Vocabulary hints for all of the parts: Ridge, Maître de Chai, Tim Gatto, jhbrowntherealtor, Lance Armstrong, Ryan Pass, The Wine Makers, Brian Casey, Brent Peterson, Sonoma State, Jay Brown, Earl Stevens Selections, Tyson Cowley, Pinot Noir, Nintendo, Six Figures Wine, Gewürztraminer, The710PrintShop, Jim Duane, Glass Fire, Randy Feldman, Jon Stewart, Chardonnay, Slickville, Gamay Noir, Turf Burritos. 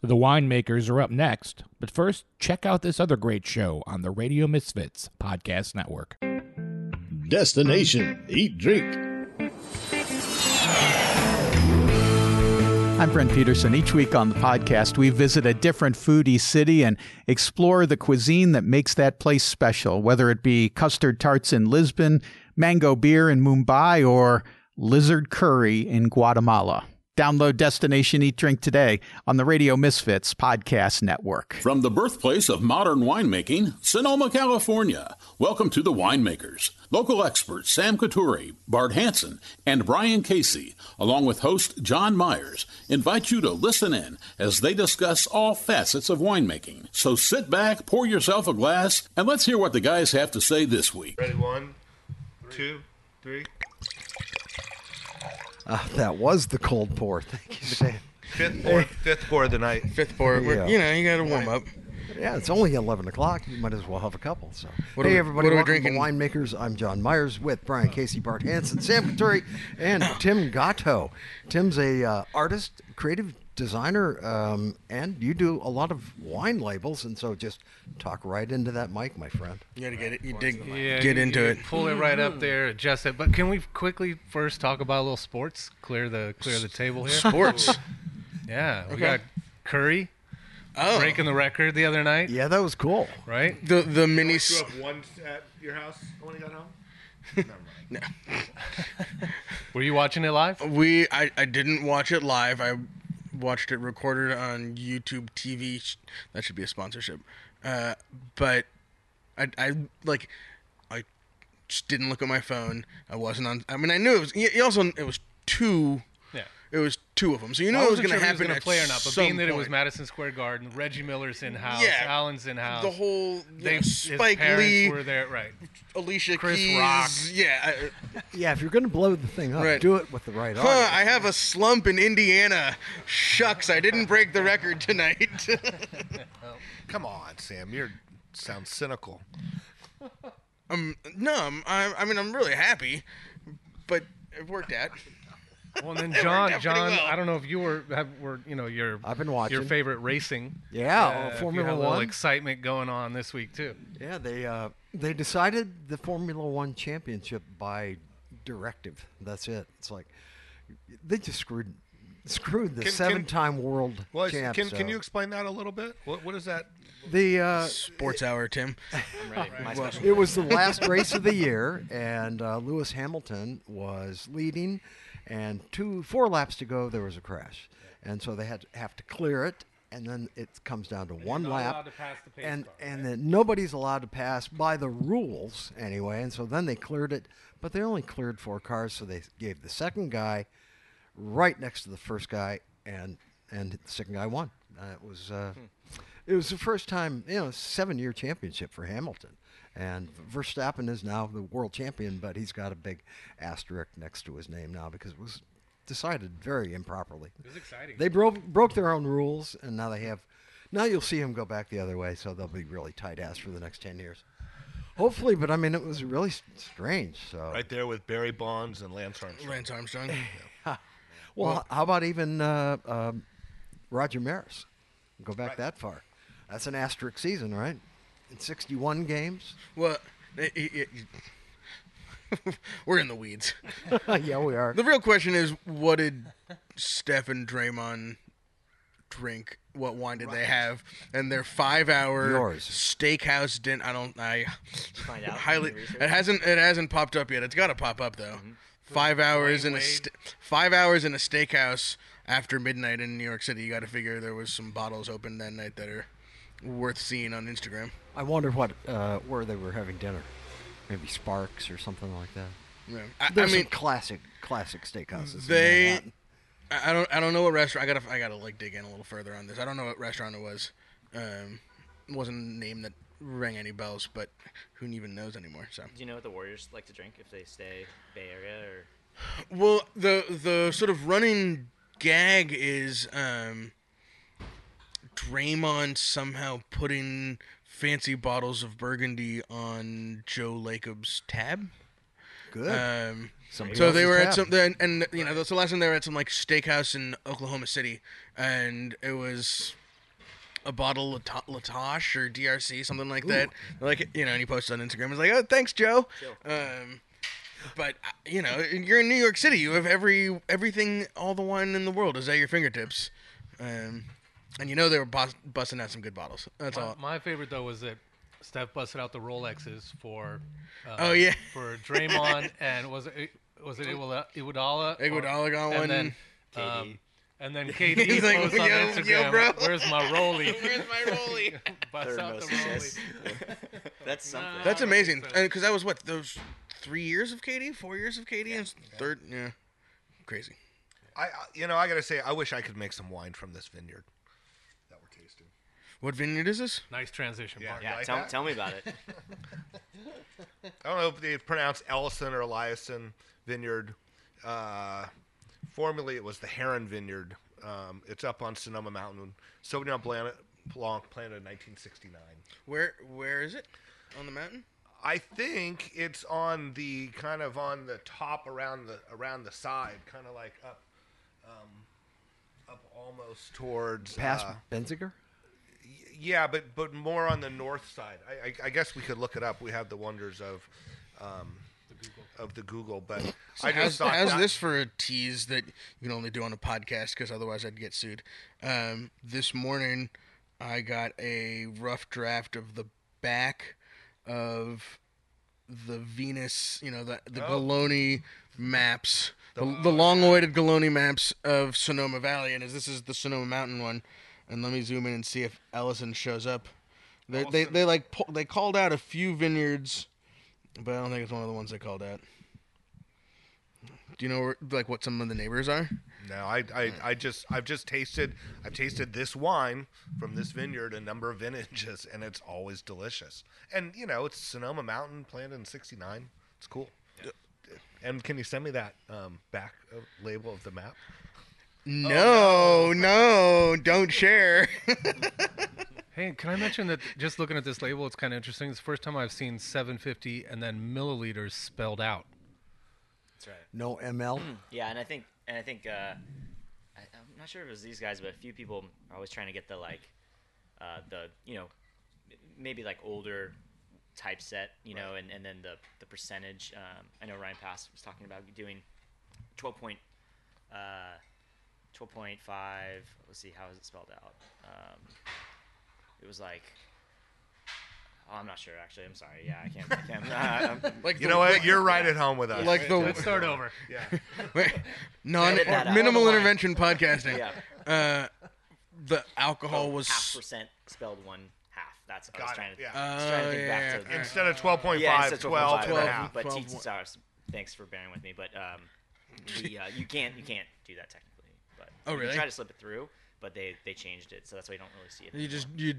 The winemakers are up next, but first, check out this other great show on the Radio Misfits Podcast Network. Destination Eat Drink. I'm Brent Peterson. Each week on the podcast, we visit a different foodie city and explore the cuisine that makes that place special, whether it be custard tarts in Lisbon, mango beer in Mumbai, or lizard curry in Guatemala. Download Destination Eat Drink today on the Radio Misfits Podcast Network. From the birthplace of modern winemaking, Sonoma, California, welcome to The Winemakers. Local experts Sam Couturi, Bart Hansen, and Brian Casey, along with host John Myers, invite you to listen in as they discuss all facets of winemaking. So sit back, pour yourself a glass, and let's hear what the guys have to say this week. Ready? 1, 2, 3. That was the cold pour. Thank you, Sam. Fifth pour of the night. Fifth pour. Yeah. You know, you got to warm up. Yeah, it's only 11 o'clock. You might as well have a couple. So, hey, everybody. Welcome to Winemakers. I'm John Myers with Brian Casey, Bart Hansen, Sam Couturi, and Tim Gatto. Tim's an artist, creative designer, and you do a lot of wine labels, and so just talk right into that mic, my friend. You got to get it. You dig. Yeah, get into it. Pull it right up there. Adjust it. But can we quickly first talk about a little sports? Clear the table here. Sports. Yeah, we got Curry breaking the record the other night. Yeah, that was cool. Right. The mini. You have one at your house when you got home. Never mind. No. Were you watching it live? I didn't watch it live. I watched it recorded on YouTube TV. That should be a sponsorship. But I just didn't look at my phone. I wasn't on. I mean, I knew it was. It was two. Yeah. It was two of them. So you know it was going to happen. Going to play or not? But being that it was Madison Square Garden, Reggie Miller's in house, yeah, Allen's in house, the whole Spike Lee were there, right? Alicia Chris Keys, Rock. Yeah, yeah. If you're going to blow the thing up, right, do it with the right audience. I have a slump in Indiana. Shucks, I didn't break the record tonight. Well, come on, Sam. You sound cynical. No. I mean, I'm really happy, but it worked out. Well, and then John, well, I don't know if you were, you know, I've been watching your favorite racing. Yeah, Formula One. A little excitement going on this week too. Yeah, they decided the Formula One championship by directive. That's it. It's like they just screwed the seven-time world champ. Can you explain that a little bit? What is that? The sports hour, Tim. Right. Well, it was the last race of the year, and Lewis Hamilton was leading. And four laps to go, there was a crash. And so they had to have to clear it, and then it comes down to one lap. And then nobody's allowed to pass by the rules anyway. And so then they cleared it, but they only cleared four cars, so they gave the second guy right next to the first guy, and the second guy won. It was the first time, you know, 7-year championship for Hamilton. And Verstappen is now the world champion, but he's got a big asterisk next to his name now because it was decided very improperly. It was exciting. They broke their own rules, and now they have. Now you'll see him go back the other way, so they'll be really tight-ass for the next 10 years. Hopefully, but, I mean, it was really strange. So right there with Barry Bonds and Lance Armstrong. Yeah. Well, how about even Roger Maris? Go back that far. That's an asterisk season, right? In 61 games? Well, we're in the weeds. Yeah, we are. The real question is, what did Steph and Draymond drink? What wine did they have? And their 5-hour steakhouse dinner. Find out. It hasn't popped up yet. It's got to pop up though. Mm-hmm. 5 hours in a steakhouse after midnight in New York City. You got to figure there was some bottles open that night that are worth seeing on Instagram. I wonder what where they were having dinner. Maybe Sparks or something like that. Yeah. I mean, classic steakhouses. They, I don't know what restaurant. I gotta like dig in a little further on this. I don't know what restaurant it was. It wasn't a name that rang any bells, but who even knows anymore? So. Do you know what the Warriors like to drink if they stay Bay Area or? Well, the sort of running gag is. Draymond somehow putting fancy bottles of Burgundy on Joe Lacob's tab. Good. So they were at some, and you know, that's the last time they were at some like steakhouse in Oklahoma City, and it was a bottle of Latosh or DRC, something like that. Like, you know, and he posted on Instagram. He's like, oh, thanks, Joe. But, you know, you're in New York City. You have everything, all the wine in the world is at your fingertips. And you know they were busting out some good bottles. That's all. My favorite, though, was that Steph busted out the Rolexes for for Draymond and was it Iguodala? Iguodala got one. And then KD he's like, posts on Instagram, bro. Where's my Rolly? Where's my Rolly? Bust out the Rolly. That's something. That's amazing. Because that was, what, those 3 years of KD? 4 years of KD? Yeah. Third? Yeah. Crazy. I got to say, I wish I could make some wine from this vineyard that we're tasting. What vineyard is this? Nice transition, Mark. Yeah, tell me about it. I don't know if they pronounce Ellison or Ellison Vineyard. Formerly, it was the Heron Vineyard. It's up on Sonoma Mountain. Sauvignon Blanc planted in 1969. Where is it on the mountain? I think it's on the kind of on the top around the side, kind of like up almost towards past Benziger. Yeah, but more on the north side. I guess we could look it up. We have the wonders of. Google, but so I just thought as this for a tease that you can only do on a podcast because otherwise I'd get sued. This morning I got a rough draft of the back of the Venus, you know, the Galloni maps, the long-awaited Galloni maps of Sonoma Valley, and as this is the Sonoma Mountain one, and let me zoom in and see if Ellison shows up. They called out a few vineyards. But I don't think it's one of the ones they called out. Do you know what some of the neighbors are? No, I've tasted this wine from this vineyard a number of vintages, and it's always delicious. And you know, it's Sonoma Mountain planted in '69. It's cool. Yeah. And can you send me that back label of the map? No, don't share. Hey, can I mention that just looking at this label, it's kind of interesting. It's the first time I've seen 750 and then milliliters spelled out. That's right. No ML. Yeah, and I think I'm not sure if it was these guys, but a few people are always trying to get the maybe like older typeset, you know, and then the percentage. I know Ryan Pass was talking about doing 12.5. Let's see, how is it spelled out? It was like, I'm not sure actually. I'm sorry. Yeah, I can't. What? You're right at home with us. Let's start over. Yeah. Minimal intervention podcasting. Yeah. The alcohol was half percent spelled 1/2. That's what I was trying to. Yeah. Trying to think back to instead of 12.5, 12.5. But thanks for bearing with me. But you can't do that technically. But really? You try to slip it through. But they changed it, so that's why you don't really see it anymore. You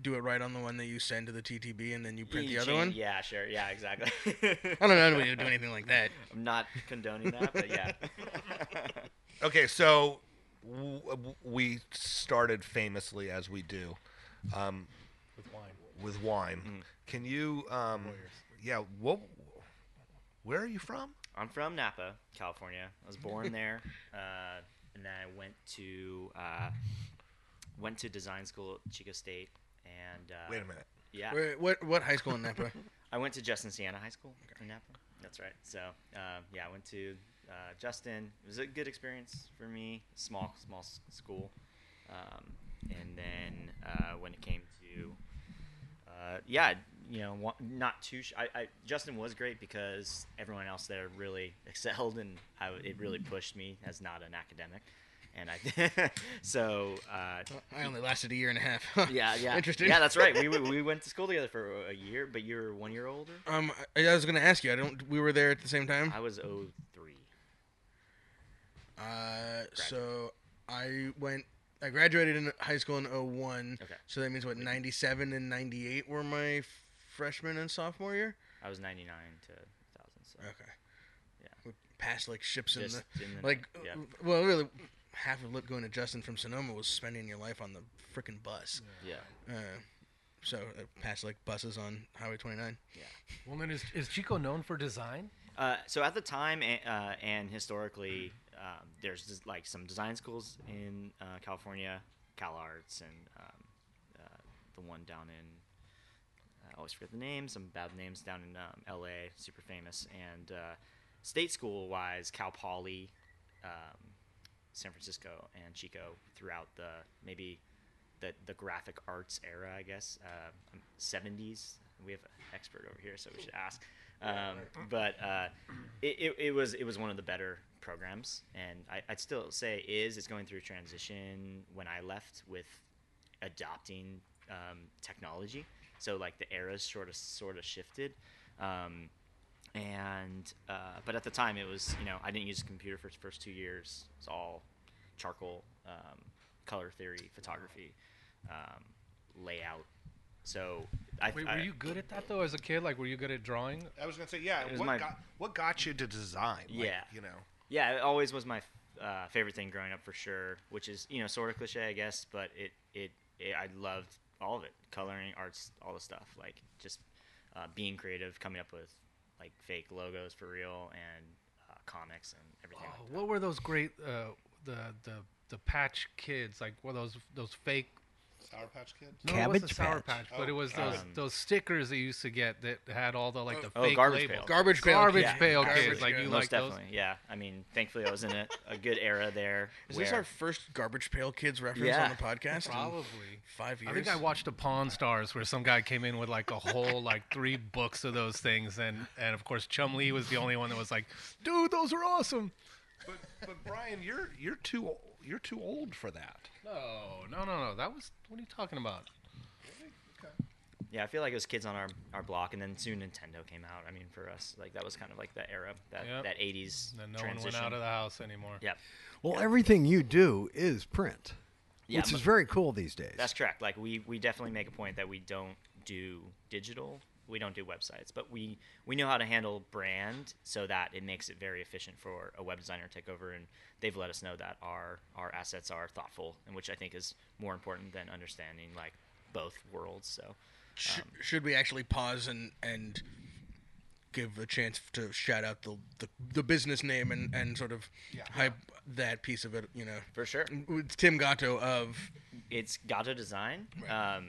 do it right on the one that you send to the TTB, and then you print the other one. Yeah, sure, yeah, exactly. I don't know anybody would do anything like that. I'm not condoning that, but yeah. Okay, so we started famously as we do, with wine. Mm. Can you? Where are you from? I'm from Napa, California. I was born there. And then I went to design school at Chico State. And wait a minute. Yeah. Wait, what high school in Napa? I went to Justin Siena High School in Napa. That's right. So I went to Justin. It was a good experience for me. Small school. And then when it came to Justin was great because everyone else there really excelled, and it really pushed me as not an academic. And I only lasted a year and a half. Yeah. Interesting. Yeah, that's right. We went to school together for a year, but you were 1 year older. I was going to ask you. We were there at the same time. I was 2003. So I graduated in high school in 2001. Okay. So that means 97 and 98 were my freshman and sophomore year? I was 99 to 2000. So. Okay. Yeah. We passed like ships well, really, half of going to Justin from Sonoma was spending your life on the frickin' bus. Yeah. So passed like buses on Highway 29. Yeah. Well, then is Chico known for design? So at the time and historically, there's just, like some design schools in California. Cal Arts, and the one down in, I always forget the names, some bad names down in LA, super famous. And state school wise, Cal Poly, San Francisco, and Chico throughout the maybe the graphic arts era, I guess, 70s. We have an expert over here, so we should ask. It was one of the better programs, and I'd still say it's going through a transition when I left with adopting technology. So like the eras sort of shifted, but at the time it was, I didn't use a computer for the first 2 years. It's all charcoal, color theory, photography, layout. So were you good at that though as a kid? Like, were you good at drawing? I was gonna say, yeah. What got you to design? Yeah, Yeah, it always was my favorite thing growing up for sure. Which is sort of cliche, I guess, but it I loved all of it: coloring, arts, all the stuff. Like just being creative, coming up with like fake logos for real, and comics and everything. Oh, like that. What were those great the Patch Kids? Like, were those fake? Sour Patch Kids? No, Cabbage it wasn't Sour Patch, but it was those stickers they used to get that had all the like the fake garbage labels. Garbage pail kids. Garbage like you most like definitely. Those? Yeah. I mean, thankfully I was in a good era there. Is this our first Garbage Pail Kids reference on the podcast? Probably. 5 years. I think I watched a Pawn Stars where some guy came in with like a whole like 3 books of those things, and of course Chum Lee was the only one that was like, dude, those are awesome. But Brian, you're too old. You're too old for that. No. That was, what are you talking about? Really? Okay. Yeah, I feel like it was kids on our block, and then soon Nintendo came out. I mean, for us, like that was kind of like the era, that 80s transition. No one went out of the house anymore. Yep. Well, everything you do is print, which is very cool these days. That's correct. Like we definitely make a point that we don't do digital. We don't do websites, but we know how to handle brand so that it makes it very efficient for a web designer to take over, and they've let us know that our assets are thoughtful, and which I think is more important than understanding like both worlds. So should we actually pause and give a chance to shout out the business name and sort of hype that piece of it, For sure. It's Tim Gatto of... It's Gatto Design. Right.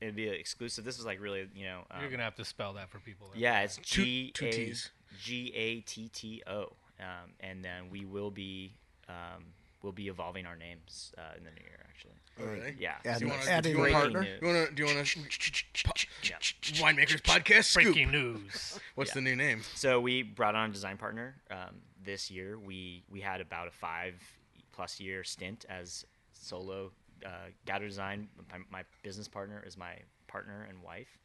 It'd be exclusive. This is like really, you're going to have to spell that for people. Yeah, it's Gatto. And then we will be... We'll be evolving our names in the new year, actually. Oh, really? Yeah. Adding a partner? Do you want to... Winemakers Podcast Scoop. Breaking news. What's the new name? So we brought on a design partner this year. We had about a 5+ year stint as solo Gatto Design. My business partner is my partner and wife.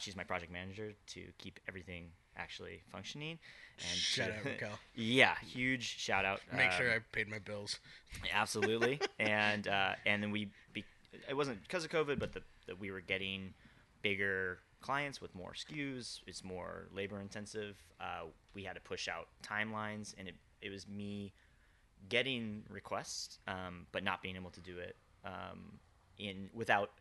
She's my project manager to keep everything actually functioning. And shout out, Raquel. Yeah, huge shout out. Make sure I paid my bills. Absolutely. And then it wasn't because of COVID, but we were getting bigger clients with more SKUs. It's more labor intensive. We had to push out timelines, and it was me getting requests, but not being able to do it.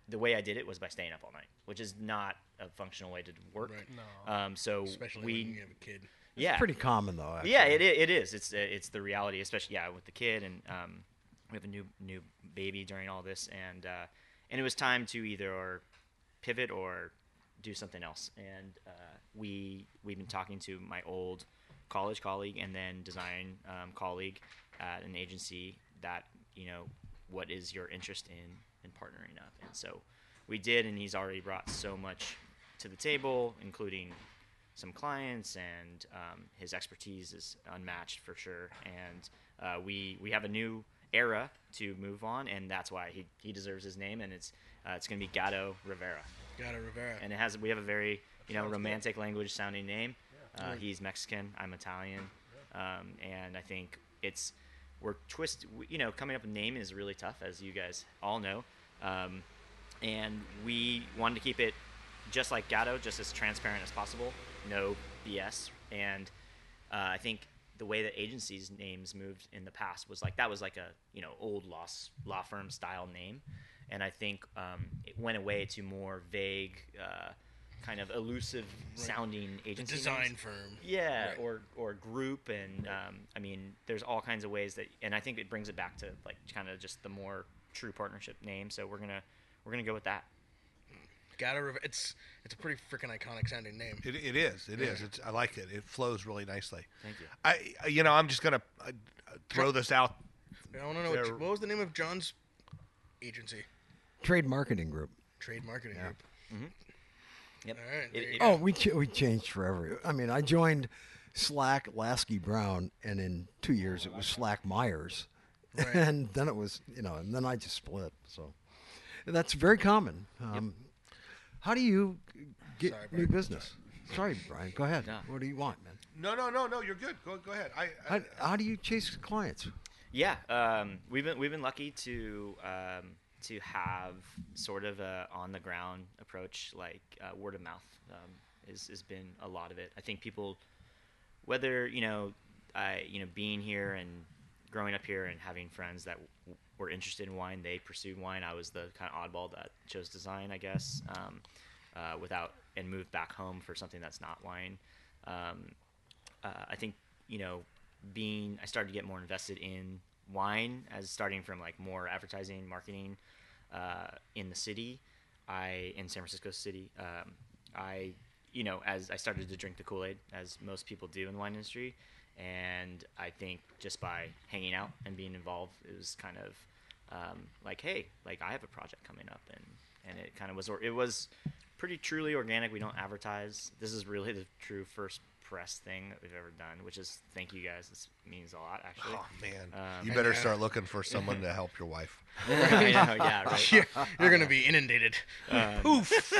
The way I did it was by staying up all night, which is not a functional way to work. Right. No. Especially when you have a kid. Yeah. It's pretty common though. Actually. Yeah, it is. It's the reality, especially with the kid, and we have a new baby during all this, and it was time to either pivot or do something else. And we've been talking to my old college colleague and then design colleague at an agency that what is your interest in. And partnering up, and so we did, and he's already brought so much to the table, including some clients, and his expertise is unmatched for sure. And we have a new era to move on, and that's why he deserves his name, and it's going to be Gatto Rivera. Gatto Rivera, and we have a very romantic language sounding name. Yeah. He's Mexican, I'm Italian, and I think it's. We're coming up with a name is really tough, as you guys all know. And we wanted to keep it just like Gatto, just as transparent as possible. No BS. And I think the way that agencies' names moved in the past was like, that was like a, old law firm style name. And I think it went away to more vague, kind of elusive sounding agency design names. Firm or group, and I mean there's all kinds of ways that, and I think it brings it back to like kind of just the more true partnership name, so we're gonna go with that. Gatto Rivera. It's a pretty freaking iconic sounding name. It is. It's, I like it. It flows really nicely. Thank you. I'm just gonna throw this out. I want to know what was the name of John's agency? Trade Marketing Group. Mm-hmm. Yep. All right. We changed forever. I mean, I joined Slack Lasky Brown, and in 2 years it was Slack Myers, right. And then it was and then I just split. So that's very common. Yep. How do you get new business? Sorry, Brian. Go ahead. No. What do you want, man? No. You're good. Go ahead. How do you chase clients? Yeah, we've been lucky to have sort of a on the ground approach, like word of mouth has been a lot of it. I think people, whether being here and growing up here and having friends that were interested in wine, they pursued wine. I was the kind of oddball that chose design, I guess, and moved back home for something that's not wine. I think I started to get more invested in wine, as starting from like more advertising, marketing in the city. In San Francisco City, as I started to drink the Kool-Aid, as most people do in the wine industry, and I think just by hanging out and being involved, it was kind of like, hey, like I have a project coming up, and it kind of was, or it was pretty truly organic. We don't advertise. This is really the true first press thing that we've ever done, which is thank you guys. This means a lot, actually. Oh man, you better start looking for someone to help your wife. You're gonna be inundated. Poof.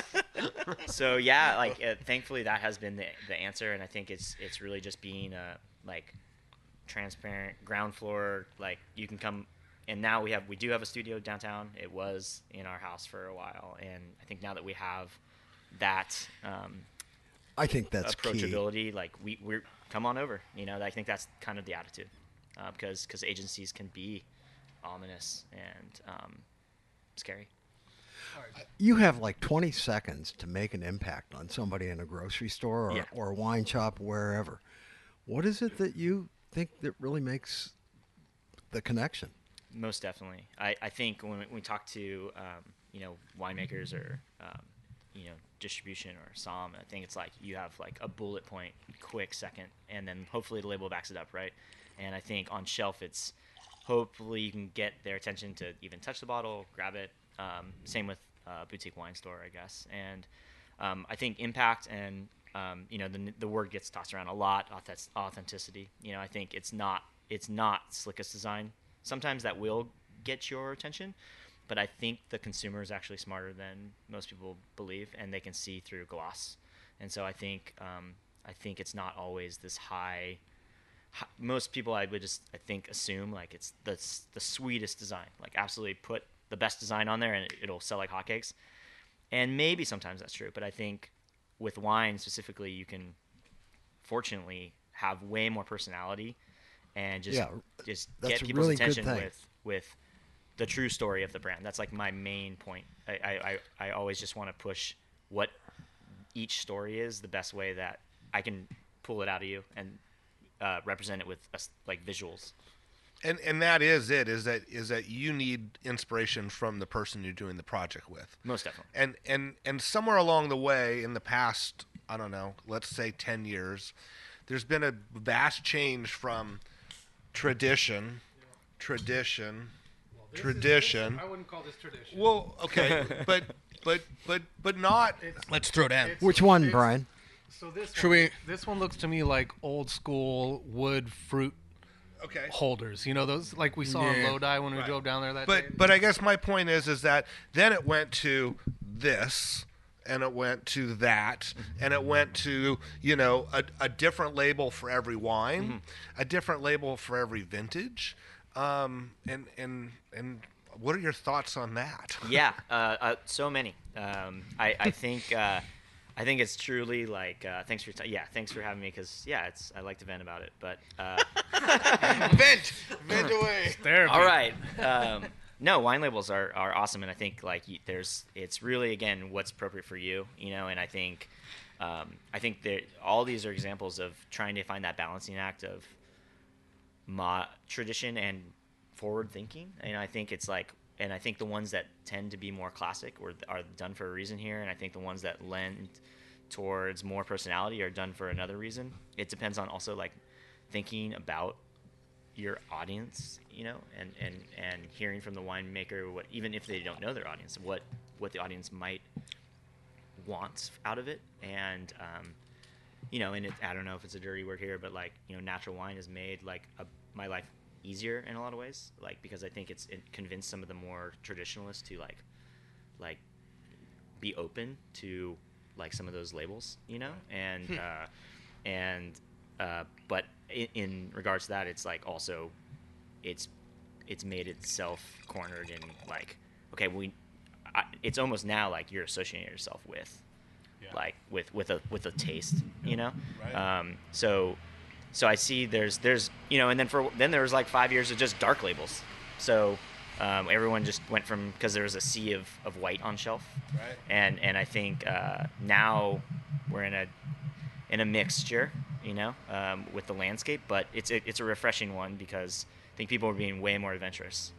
So yeah, like thankfully that has been the answer, and I think it's really just being like transparent, ground floor. Like you can come, and now we do have a studio downtown. It was in our house for a while, and I think now that we have that. I think that's approachability. Key. Like we're come on over. I think that's kind of the attitude, because agencies can be ominous and scary. You have like 20 seconds to make an impact on somebody in a grocery store or a wine shop, wherever. What is it that you think that really makes the connection? Most definitely, I think when we talk to winemakers or distribution or SOM, I think it's like you have like a bullet point, quick second, and then hopefully the label backs it up, right? And I think on shelf, it's hopefully you can get their attention to even touch the bottle, grab it. Same with boutique wine store, I guess. And I think impact and the word gets tossed around a lot. Authenticity. I think it's not slickest design. Sometimes that will get your attention. But I think the consumer is actually smarter than most people believe, and they can see through gloss. And so I think it's not always this high. Most people I think assume like it's the sweetest design, like absolutely put the best design on there and it'll sell like hotcakes. And maybe sometimes that's true, but I think with wine specifically, you can fortunately have way more personality and just get people's really attention with the true story of the brand. That's like my main point. I always just want to push what each story is the best way that I can pull it out of you and represent it with like visuals. And that is it. Is that you need inspiration from the person you're doing the project with. Most definitely. And somewhere along the way in the past, I don't know, let's say 10 years, there's been a vast change from tradition. I wouldn't call this tradition. Well, okay, but not. Let's throw down. Which one, Brian? So this one looks to me like old school wood fruit holders. Those like we saw in Lodi when we drove down there that day. But I guess my point is that then it went to this, and it went to that, and it went to a different label for every wine, a different label for every vintage. And what are your thoughts on that? Yeah, so many. I think it's truly like thanks for your time. Yeah, thanks for having me because I like to vent about it, but vent away. Therapy. All right. No, wine labels are awesome, and I think like it's really again what's appropriate for you, and I think that all these are examples of trying to find that balancing act of tradition and forward thinking, and I think it's like And I think the ones that tend to be more classic are done for a reason here. And I think the ones that lend towards more personality are done for another reason. It depends on also like thinking about your audience, you know, and hearing from the winemaker, what, even if they don't know their audience, what the audience might want out of it. And, you know, and it, I don't know if it's a dirty word here, but like, you know, natural wine has made like my life easier in a lot of ways, like, because I think it convinced some of the more traditionalists to like be open to like some of those labels, you know, but in regards to that, it's like also it's made itself cornered in like, okay, it's almost now like you're associating yourself with like with a taste, you know, right. So I see there's you know, and then there was like 5 years of just dark labels. So everyone just went from, because there was a sea of white on shelf, right. And I think now we're in a mixture, you know, with the landscape. But it's a refreshing one because I think people are being way more adventurous.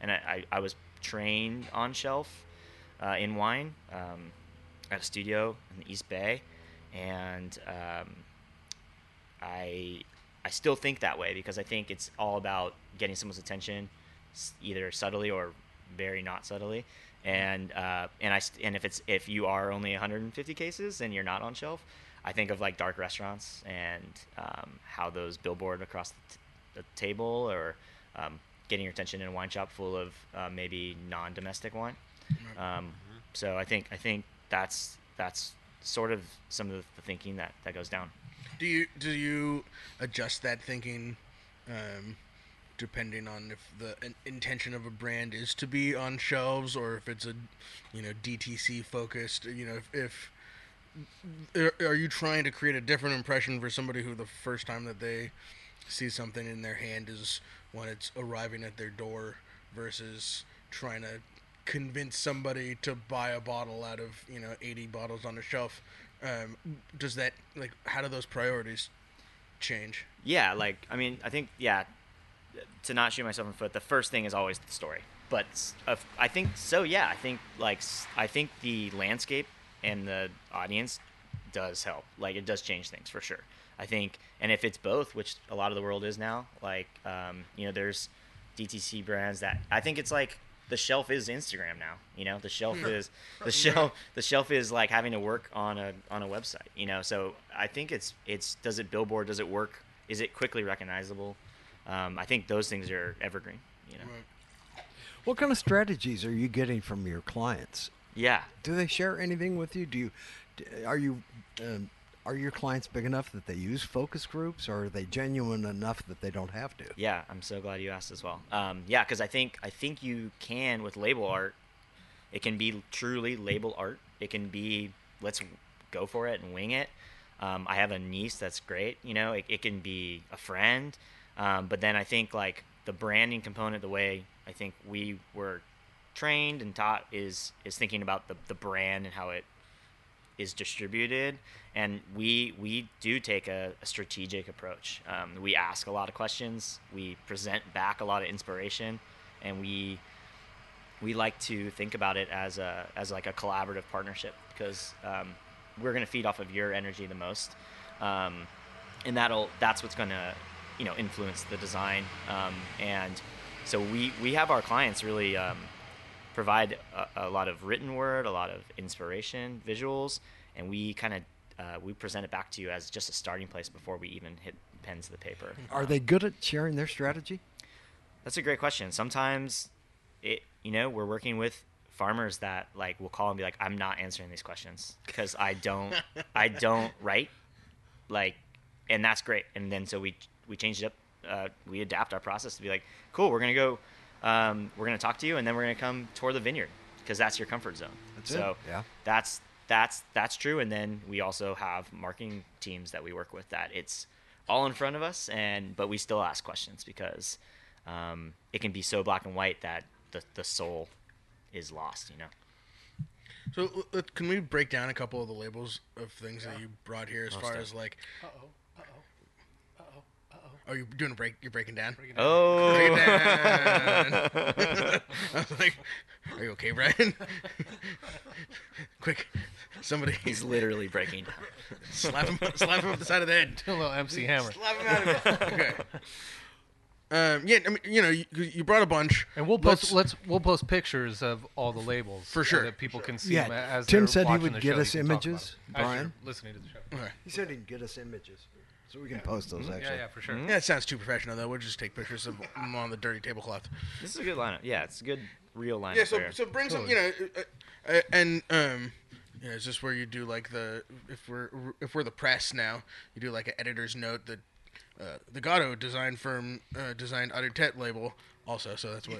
And I was trained on shelf in wine at a studio in the East Bay, and I still think that way because I think it's all about getting someone's attention, either subtly or very not subtly. And if you are only 150 cases and you're not on shelf, I think of like dark restaurants and how those billboard across the table, or getting your attention in a wine shop full of maybe non-domestic wine. So I think that's sort of some of the thinking that goes down. Do you adjust that thinking depending on if the intention of a brand is to be on shelves, or if it's a, you know, DTC focused, you know, if are you trying to create a different impression for somebody who the first time that they see something in their hand is when it's arriving at their door, versus trying to convince somebody to buy a bottle out of, you know, 80 bottles on the shelf? Does that, like, how do those priorities change? Yeah, like, I mean, I think, yeah, to not shoot myself in the foot, the first thing is always the story. But I think so, yeah, I think the landscape and the audience does help. Like, it does change things for sure, I think. And if it's both, which a lot of the world is now, like, you know, there's DTC brands that I think it's like, the shelf is Instagram now, you know. The shelf is the shelf is like having to work on a website, you know. So I think it's does it billboard? Does it work? Is it quickly recognizable? I think those things are evergreen, you know. Right. What kind of strategies are you getting from your clients? Yeah. Do they share anything with you? Are your clients big enough that they use focus groups, or are they genuine enough that they don't have to? Yeah, I'm so glad you asked as well. Yeah, because I think you can, with label art, it can be truly label art. It can be, let's go for it and wing it. I have a niece that's great. You know, it can be a friend. But then I think, like, the branding component, the way I think we were trained and taught is thinking about the brand and how it is distributed, and we do take a strategic approach. We ask a lot of questions, we present back a lot of inspiration, and we like to think about it as like a collaborative partnership, because we're going to feed off of your energy the most, and that's what's going to, you know, influence the design. And so we have our clients really provide a lot of written word, a lot of inspiration, visuals, and we kind of we present it back to you as just a starting place before we even hit pen to the paper. Are they good at sharing their strategy? That's a great question. Sometimes, you know, we're working with farmers that, like, will call and be like, "I'm not answering these questions because I don't write," like, and that's great. And then so we change it up, we adapt our process to be like, "Cool, we're gonna go." We're going to talk to you, and then we're going to come tour the vineyard, because that's your comfort zone. That's so it. Yeah. That's true. And then we also have marketing teams that we work with that it's all in front of us, but we still ask questions, because it can be so black and white that the soul is lost, you know. So can we break down a couple of the labels of things that you brought here as far as like... Uh-oh. Oh, you're doing a break. You're breaking down. Oh. Breaking down. I was like, are you okay, Brian? Quick. Somebody. He's literally breaking down. Slap him up the side of the head. Hello, MC Hammer. Slap him out of it. Okay. Yeah, I mean, you know, you brought a bunch, and we'll post. We'll post pictures of all the labels for sure, so that people can see them. As Tim said, he would get us images. Brian, listening to the show, okay. He said he'd get us images, so we can post those. Actually, yeah, for sure. Mm-hmm. Yeah, it sounds too professional though. We'll just take pictures of them on the dirty tablecloth. This is a good lineup. Yeah, it's a good real lineup. Yeah, so bring some. You know, you know, is this where you do like the if we're the press now, you do like an editor's note that. The Gatto Design firm designed Auditet label also, so that's what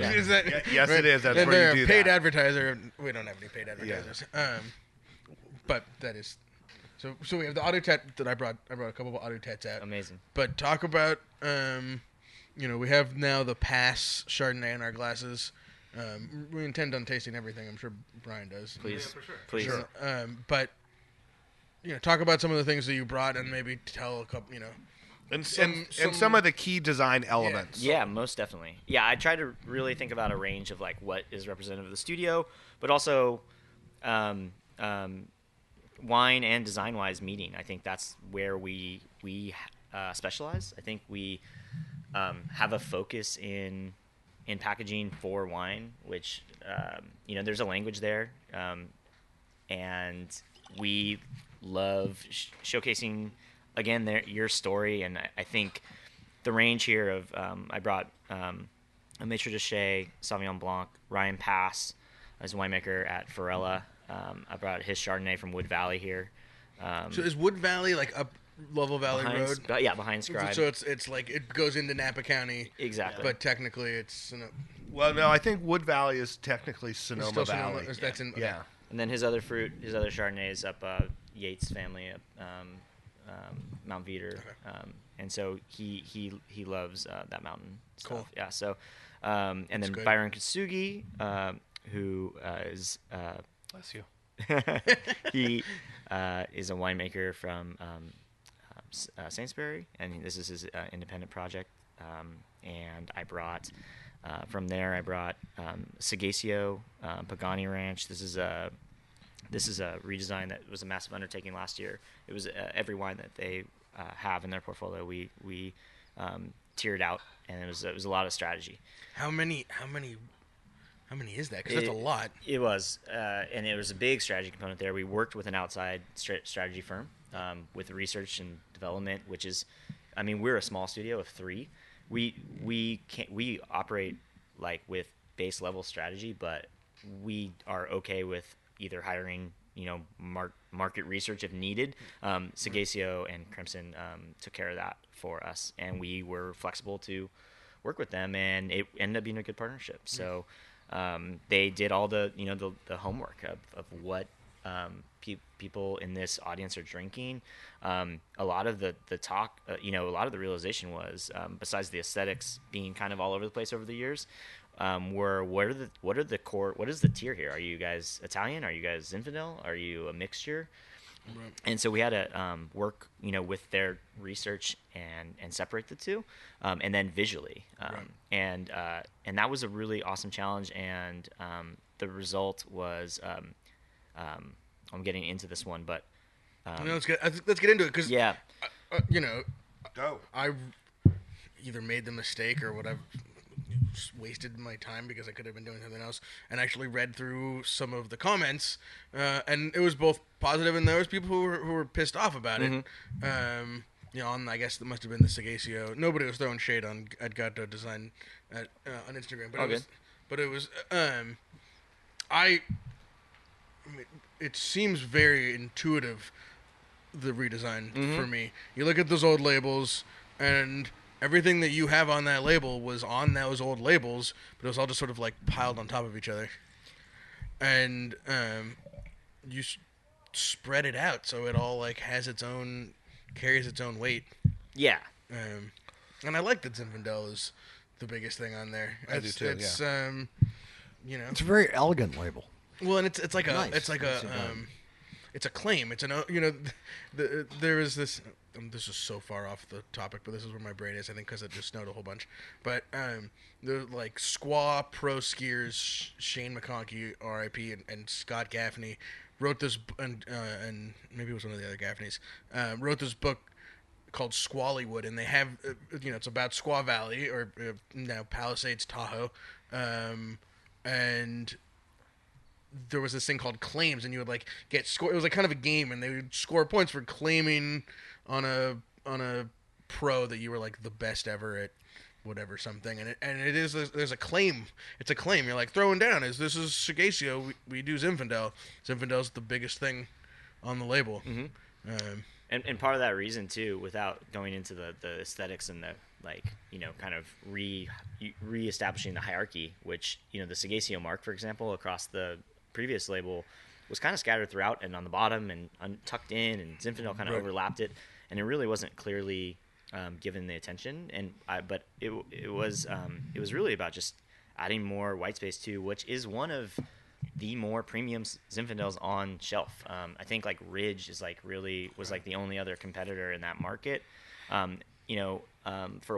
is that, yes, right? It is. That's and where you do that. They're a paid advertiser. We don't have any paid advertisers, but that is so. So we have the Auditet that I brought. I brought a couple of Auditets out. Amazing. But talk about, you know, we have now the Pass Chardonnay in our glasses. We intend on tasting everything. I'm sure Brian does. Please, yeah, for sure. Please. Sure. But you know, talk about some of the things that you brought, and maybe tell a couple. You know. And some of the key design elements. Yeah, most definitely. Yeah, I try to really think about a range of like what is representative of the studio, but also wine and design-wise meeting. I think that's where we specialize. I think we have a focus in packaging for wine, which you know, there's a language there, and we love showcasing. Again, your story, and I think the range here of I brought a Maître de Chai, Sauvignon Blanc, Ryan Pass as a winemaker at Farella. I brought his Chardonnay from Wood Valley here. So is Wood Valley like up Lovell Valley Road? Yeah, behind Scribe. So it's like it goes into Napa County. Exactly. But technically it's Sonoma. Well, no, I think Wood Valley is technically Sonoma Valley. Sonoma, that's in, okay. Yeah. And then his other Chardonnay is up Yates family up. Mount Veeder, and so he loves that mountain stuff. Cool. Yeah. So, and that's then good. Byron Kasugi, who is bless you. He is a winemaker from Sainsbury, and this is his independent project. And I brought from there. I brought Seghesio, Pagani Ranch. This is a redesign that was a massive undertaking last year. It was every wine that they have in their portfolio. We tiered out, and it was a lot of strategy. How many is that? Because that's a lot. It was, and it was a big strategy component there. We worked with an outside strategy firm with research and development, which is, I mean, we're a small studio of three. We operate like with base level strategy, but we are okay with either hiring, you know, market research if needed. Seghesio and Crimson took care of that for us, and we were flexible to work with them, and it ended up being a good partnership. So they did all the, you know, the homework of what people in this audience are drinking. A lot of the talk, you know, a lot of the realization was, besides the aesthetics being kind of all over the place over the years, what are the core, what is the tier here? Are you guys Italian? Are you guys Zinfandel? Are you a mixture? Right. And so we had to work, you know, with their research and separate the two, and then visually, right. And that was a really awesome challenge. And the result was, I'm getting into this one, but no, let's get into it because yeah, you know, go. I've either made the mistake or what I've. Just wasted my time because I could have been doing something else, and actually read through some of the comments, and it was both positive and there was people who were pissed off about it. You know, I guess it must have been the Seghesio. Nobody was throwing shade at Gatto Design on Instagram, but it was I mean, it seems very intuitive, the redesign for me. You look at those old labels and. Everything that you have on that label was on those old labels, but it was all just sort of like piled on top of each other. And you spread it out so it all like carries its own weight. Yeah. And I like that Zinfandel is the biggest thing on there. I do too. It's, yeah. You know, it's a very elegant label. Well, and it's like nice. It's like a it's a claim. It's an, you know, there is this. This is so far off the topic, but this is where my brain is, I think, because it just snowed a whole bunch. But the like Squaw pro skiers, Shane McConkey, R.I.P., and Scott Gaffney wrote this, and maybe it was one of the other Gaffneys, wrote this book called Squallywood, and they have, you know, it's about Squaw Valley, or now Palisades, Tahoe, and there was this thing called claims, and you would like get score. It was like kind of a game, and they would score points for claiming on a pro that you were like the best ever at whatever something. And it is there's a claim. It's a claim. You're like throwing down. Is this is Seghesio? We do Zinfandel. Zinfandel's the biggest thing on the label. Mm-hmm. And part of that reason too, without going into the aesthetics and the, like, you know, kind of reestablishing the hierarchy, which, you know, the Seghesio mark, for example, across the previous label was kind of scattered throughout and on the bottom and tucked in, and Zinfandel kind of overlapped it, and it really wasn't clearly given the attention. But it was really about just adding more white space to, which is one of the more premium Zinfandels on shelf. I think like Ridge is like really was like the only other competitor in that market. For a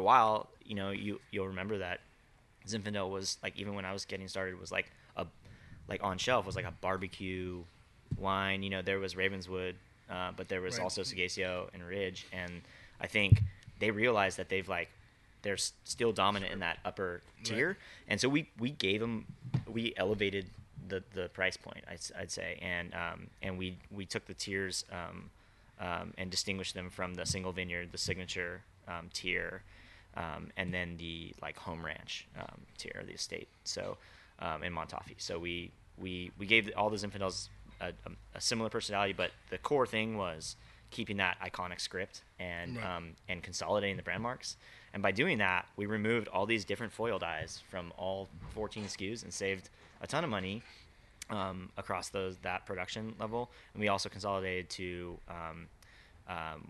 while, you know, you'll remember that Zinfandel was like, even when I was getting started, was like a like on shelf was like a barbecue wine. You know, there was Ravenswood, but there was also Seghesio and Ridge. And I think they realized that they're still dominant in that upper tier. And so we elevated the price point, I'd say. And we took the tiers, and distinguished them from the single vineyard, the signature, tier, and then the like home ranch, tier, the estate. So, in Montoffee. So we gave all the Zinfandels a similar personality, but the core thing was keeping that iconic script and consolidating the brand marks. And by doing that, we removed all these different foil dyes from all 14 SKUs and saved a ton of money across that production level. And we also consolidated to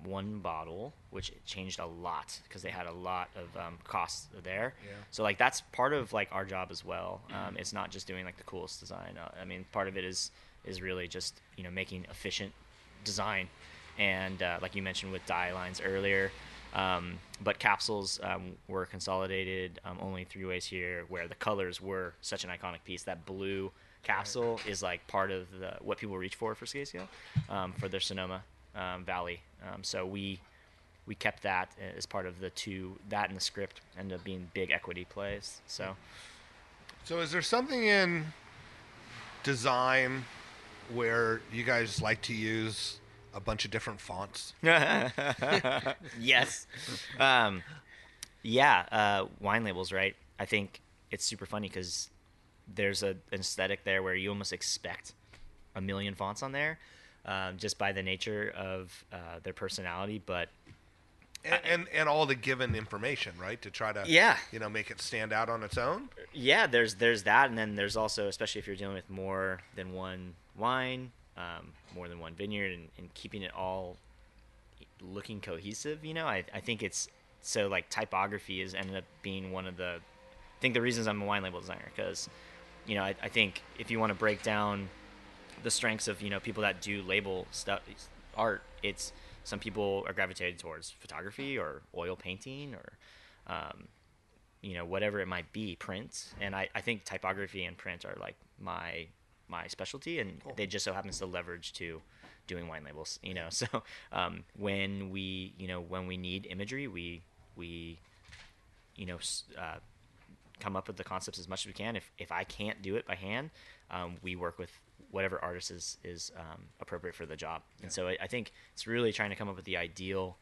one bottle, which changed a lot because they had a lot of costs there. Yeah. So like that's part of like our job as well. It's not just doing like the coolest design. I mean, part of it is really just, you know, making efficient design, and like you mentioned with dye lines earlier. But capsules were consolidated only three ways here, where the colors were such an iconic piece. That blue capsule is like part of what people reach for Seghesio, for their Sonoma Valley. So we kept that as part of the two, that and the script ended up being big equity plays. So is there something in design where you guys like to use a bunch of different fonts? Yes. Wine labels, right? I think it's super funny because there's an aesthetic there where you almost expect a million fonts on there. Just by the nature of their personality, but and all the given information, right? To try to you know, make it stand out on its own. Yeah, there's that, and then there's also, especially if you're dealing with more than one wine, more than one vineyard, and keeping it all looking cohesive. You know, I think it's so like typography has ended up being one of the, I think, the reasons I'm a wine label designer, because, you know, I think if you want to break down the strengths of, you know, people that do label stuff, art, it's some people are gravitated towards photography or oil painting or, you know, whatever it might be, print. And I think typography and print are like my specialty, and they just so happens to leverage to doing wine labels, you know? So, when we need imagery, we come up with the concepts as much as we can. If I can't do it by hand, we work with whatever artist is appropriate for the job. And so I think it's really trying to come up with the ideal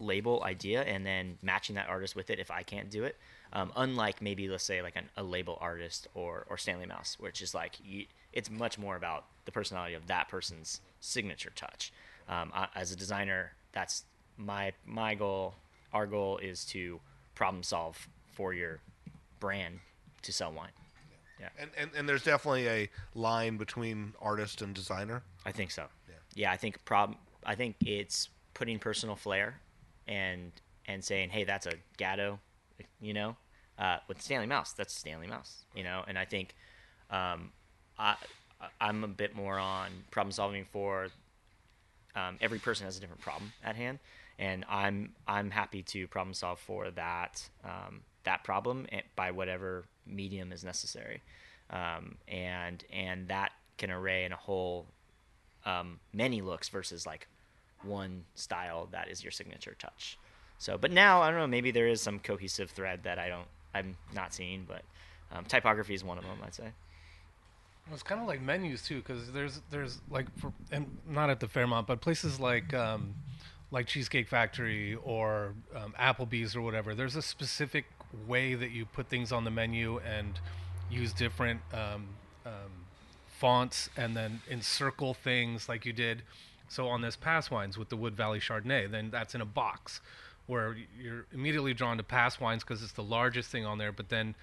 label idea and then matching that artist with it if I can't do it. Unlike maybe, let's say, like a label artist or Stanley Mouse, which is like, it's much more about the personality of that person's signature touch. As a designer, that's my goal. Our goal is to problem solve for your brand to sell wine. Yeah. And there's definitely a line between artist and designer. I think so. Yeah, I think it's putting personal flair and saying, hey, that's a Gatto, you know, with Stanley Mouse. That's Stanley Mouse, you know. And I think I'm a bit more on problem solving for every person has a different problem at hand, and I'm happy to problem solve for that that problem by whatever medium is necessary, and that can array in a whole many looks versus like one style that is your signature touch. So, but now I don't know. Maybe there is some cohesive thread that I'm not seeing, but typography is one of them, I'd say. Well, it's kind of like menus too, because there's like, and not at the Fairmont, but places like Cheesecake Factory or Applebee's or whatever. There's a specific way that you put things on the menu and use different fonts and then encircle things like you did. So on this Pass Wines with the Wood Valley Chardonnay, then that's in a box where you're immediately drawn to Pass Wines because it's the largest thing on there, but then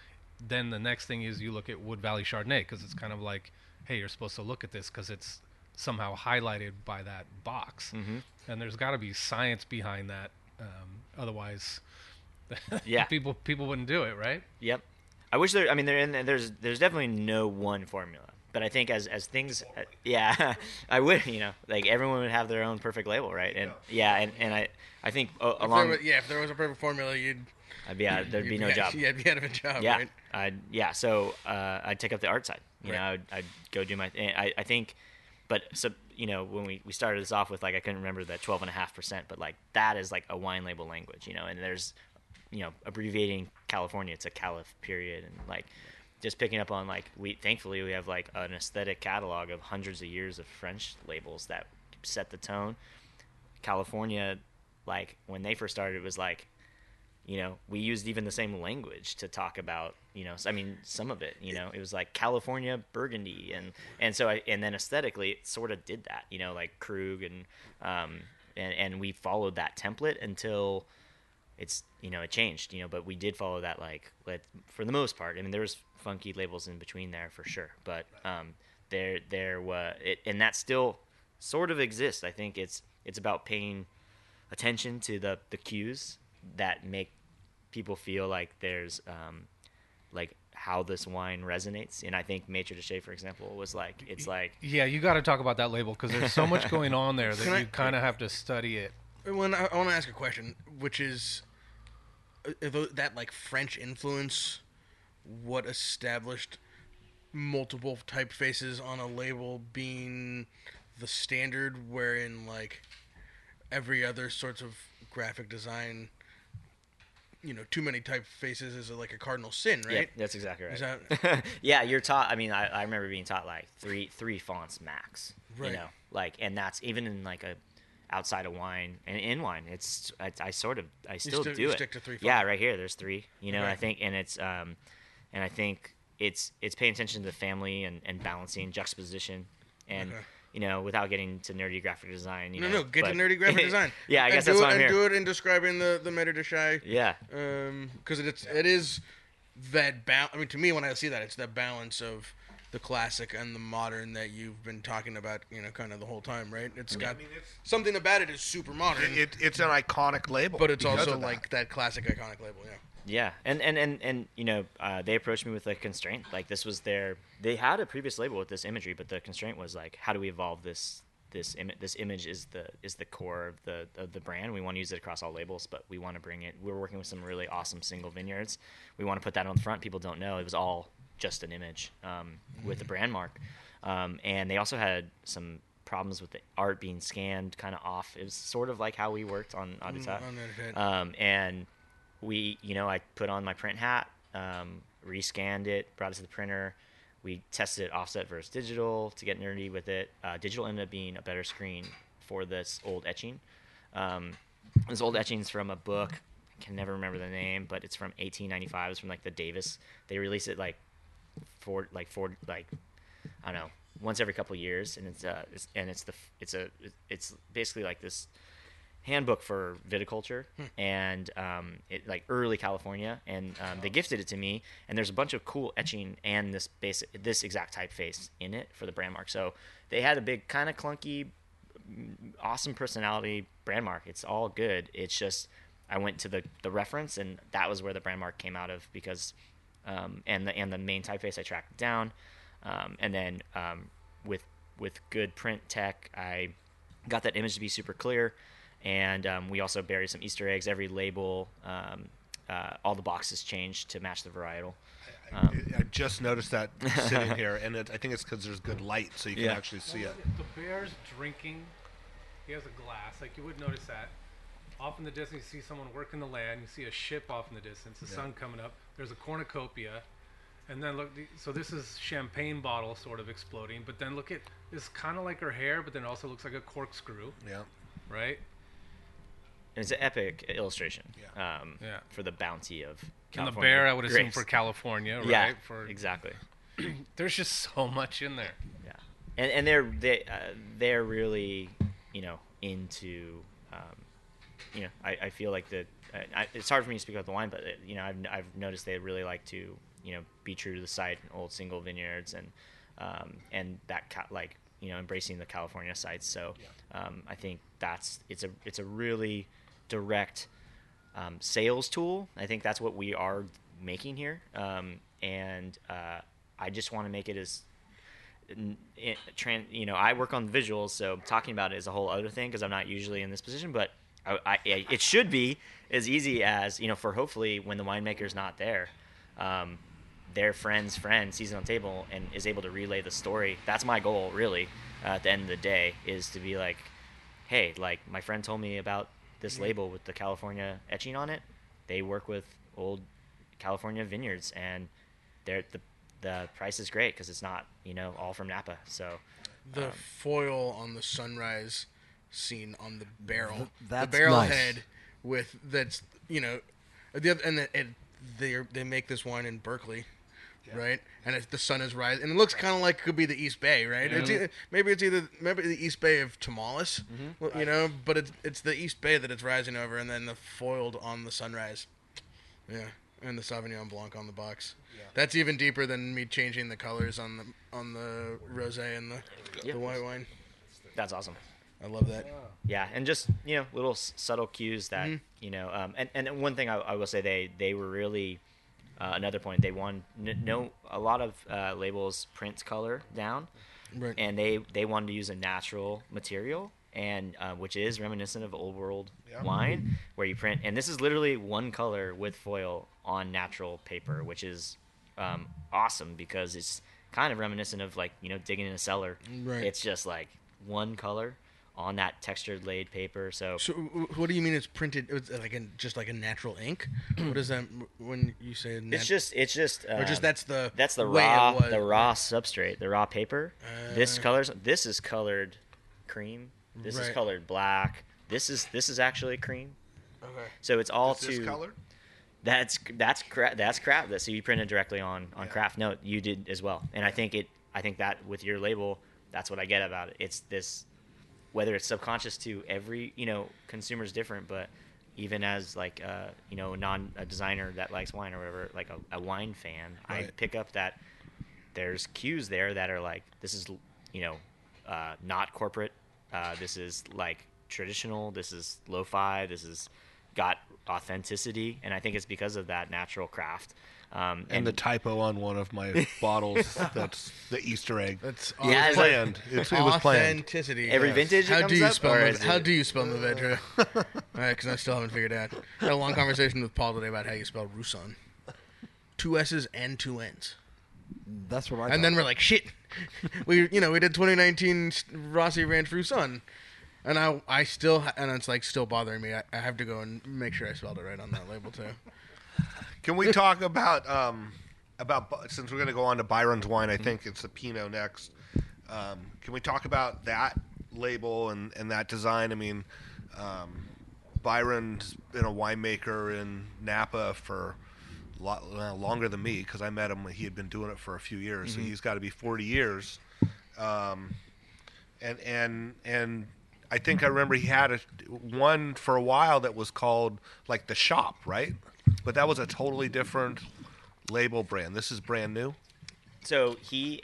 the next thing is you look at Wood Valley Chardonnay because it's kind of like, hey, you're supposed to look at this because it's somehow highlighted by that box. Mm-hmm. And there's got to be science behind that. Otherwise, yeah, people wouldn't do it, right? Yep. I wish there. I mean, there's definitely no one formula. But I think as things, yeah, I would, you know, like everyone would have their own perfect label, right? And yeah, and I think along, if there was a perfect formula, there'd be no job. Yeah, I'd be out of a job. Yeah, right? So I'd take up the art side. You know, I'd go do my. I think, but so you know, when we started this off with like I couldn't remember that 12.5%, but like that is like a wine label language, you know. And there's, you know, abbreviating California to Calif period, and like. Just picking up on like thankfully we have like an aesthetic catalog of hundreds of years of French labels that set the tone. California, like when they first started, it was like, you know, we used even the same language to talk about, you know, I mean some of it, you know, it was like California Burgundy and so and then aesthetically it sort of did that, you know, like Krug and we followed that template until. It's, you know, it changed, you know, but we did follow that, like for the most part. I mean, there was funky labels in between there for sure, but there was it, and that still sort of exists. I think it's about paying attention to the cues that make people feel like there's like how this wine resonates. And I think Maître de Chai, for example, was like it's like yeah, you got to talk about that label because there's so much going on there that you kind of have to study it. Well, I want to ask a question, which is. That like French influence, what established multiple typefaces on a label being the standard, wherein like every other sorts of graphic design, you know, too many typefaces is like a cardinal sin, right? Yeah, that's exactly right. Yeah, you're taught. I mean, I remember being taught like three fonts max, right. You know, like, and that's even in like a. Outside of wine and in wine, I still do it. Stick to three. Yeah, right here. There's three. You know, right. I think, and it's, and I think it's paying attention to the family and balancing juxtaposition, and you know, without getting to nerdy graphic design. Get to nerdy graphic design. Yeah, I guess that's why I'm here. And do it in describing the Maître de Chai. Yeah. Because it is that balance. I mean, to me, when I see that, it's that balance of. The classic and the modern that you've been talking about, you know, kind of the whole time, right? It's something about it is super modern. It's an iconic label, but it's also like that classic iconic label, yeah. Yeah, and you know, they approached me with a constraint. Like this was they had a previous label with this imagery, but the constraint was like, how do we evolve this image is the core of the brand. We want to use it across all labels, but we want to bring it. We're working with some really awesome single vineyards. We want to put that on the front. People don't know it was all. Just an image with the brand mark. And they also had some problems with the art being scanned kind of off. It was sort of like how we worked on Auditat. And we, you know, I put on my print hat, rescanned it, brought it to the printer. We tested it offset versus digital to get nerdy with it. Digital ended up being a better screen for this old etching. This old etching's from a book. I can never remember the name, but it's from 1895. It's from like the Davis. They released it like, I don't know, once every couple of years, and it's basically like this handbook for viticulture and it like early California, and they gifted it to me, and there's a bunch of cool etching and this exact typeface in it for the brand mark. So they had a big kind of clunky, awesome personality brand mark. It's all good. It's just I went to the reference, and that was where the brand mark came out of because. And the main typeface I tracked down, and then with good print tech, I got that image to be super clear. And we also buried some Easter eggs. Every label, all the boxes changed to match the varietal. I just noticed that sitting here, and I think it's because there's good light, so you can actually see it. The bear's drinking. He has a glass. Like, you would notice that. Off in the distance, you see someone working the land. You see a ship off in the distance, the sun coming up. There's a cornucopia. And then look, so this is champagne bottle sort of exploding. But then look at this, kind of like her hair, but then also looks like a corkscrew. Yeah. Right? It's an epic illustration. Yeah. For the bounty of California. And the bear, I would assume, for California, right? Yeah, exactly. There's just so much in there. Yeah. And they're really, into, I feel like that. It's hard for me to speak about the wine, but I've noticed they really like to be true to the site and old single vineyards and that embracing the California sites. So I think it's a really direct sales tool. I think that's what we are making here, and I just want to make it as I work on visuals, so talking about it is a whole other thing because I'm not usually in this position, but it should be as easy as, for hopefully when the winemaker's not there, their friend's friend sees it on the table and is able to relay the story. That's my goal, really, at the end of the day, is to be like, hey, like my friend told me about this label with the California etching on it. They work with old California vineyards, and the price is great because it's not, all from Napa. So the foil on the sunrise scene on the barrel, the barrel nice. Head with that's, they make this wine in Berkeley, right? And the sun is rising, and it looks kind of like it could be the East Bay, right? Yeah. It's either the East Bay of Tamales, but it's the East Bay that it's rising over, and then the foiled on the sunrise. Yeah. And the Sauvignon Blanc on the box. Yeah. That's even deeper than me changing the colors on the rosé and the white wine. That's awesome. I love that. Yeah, and just little subtle cues that And one thing I will say, they were really another point. They won a lot of labels print color down, right. And they wanted to use a natural material. And which is reminiscent of old world wine, where you print, and this is literally one color with foil on natural paper, which is awesome because it's kind of reminiscent of digging in a cellar. Right. It's just like one color on that textured laid paper. So what do you mean it's printed? It's just like a natural ink. What is that when you say it's just or just that's the raw substrate, the raw paper. This is colored cream. This is colored black. This is actually cream. Okay. So it's all this colored? That's craft. So you printed directly on craft. No, you did as well. And I think that with your label, that's what I get about it. It's this, whether it's subconscious to every, consumer's different, but even as a designer that likes wine or whatever, like a wine fan, I pick up that there's cues there that are like, this is, not corporate. This is like traditional. This is lo-fi. This is got authenticity, and I think it's because of that natural craft. And the typo on one of my bottles—that's the Easter egg. That's planned. It was planned. Authenticity. Every vintage. How do you spell Movedra? All right, because I still haven't figured out. I had a long conversation with Paul today about how you spell Roussanne. 2 S's and 2 N's. That's what I thought. And then we're like, shit. We did 2019 Rossi Ranch Roussanne, and I still, and it's like still bothering me. I have to go and make sure I spelled it right on that label too. Can we talk about since we're going to go on to Byron's wine? I think it's the Pinot next. Can we talk about that label and that design? I mean, Byron's been a winemaker in Napa for longer than me, because I met him when he had been doing it for a few years. So he's got to be 40 years, and I think I remember he had one for a while that was called like the Shop, right? But that was a totally different label brand. This is brand new. So he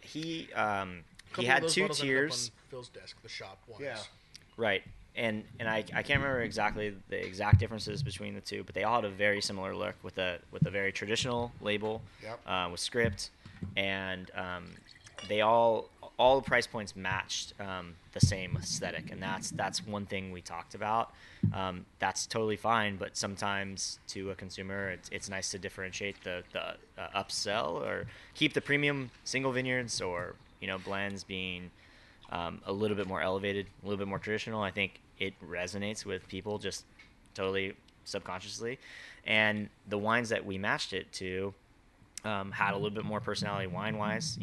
had two tiers. Up on Phil's desk, the Shop ones. Yeah, right. And I can't remember exactly the exact differences between the two, but they all had a very similar look with a very traditional label, with script, and they all all the price points matched the same aesthetic, and that's one thing we talked about. That's totally fine, but sometimes to a consumer, it's nice to differentiate the upsell or keep the premium single vineyards or blends being a little bit more elevated, a little bit more traditional. I think it resonates with people just totally subconsciously, and the wines that we matched it to had a little bit more personality wine-wise.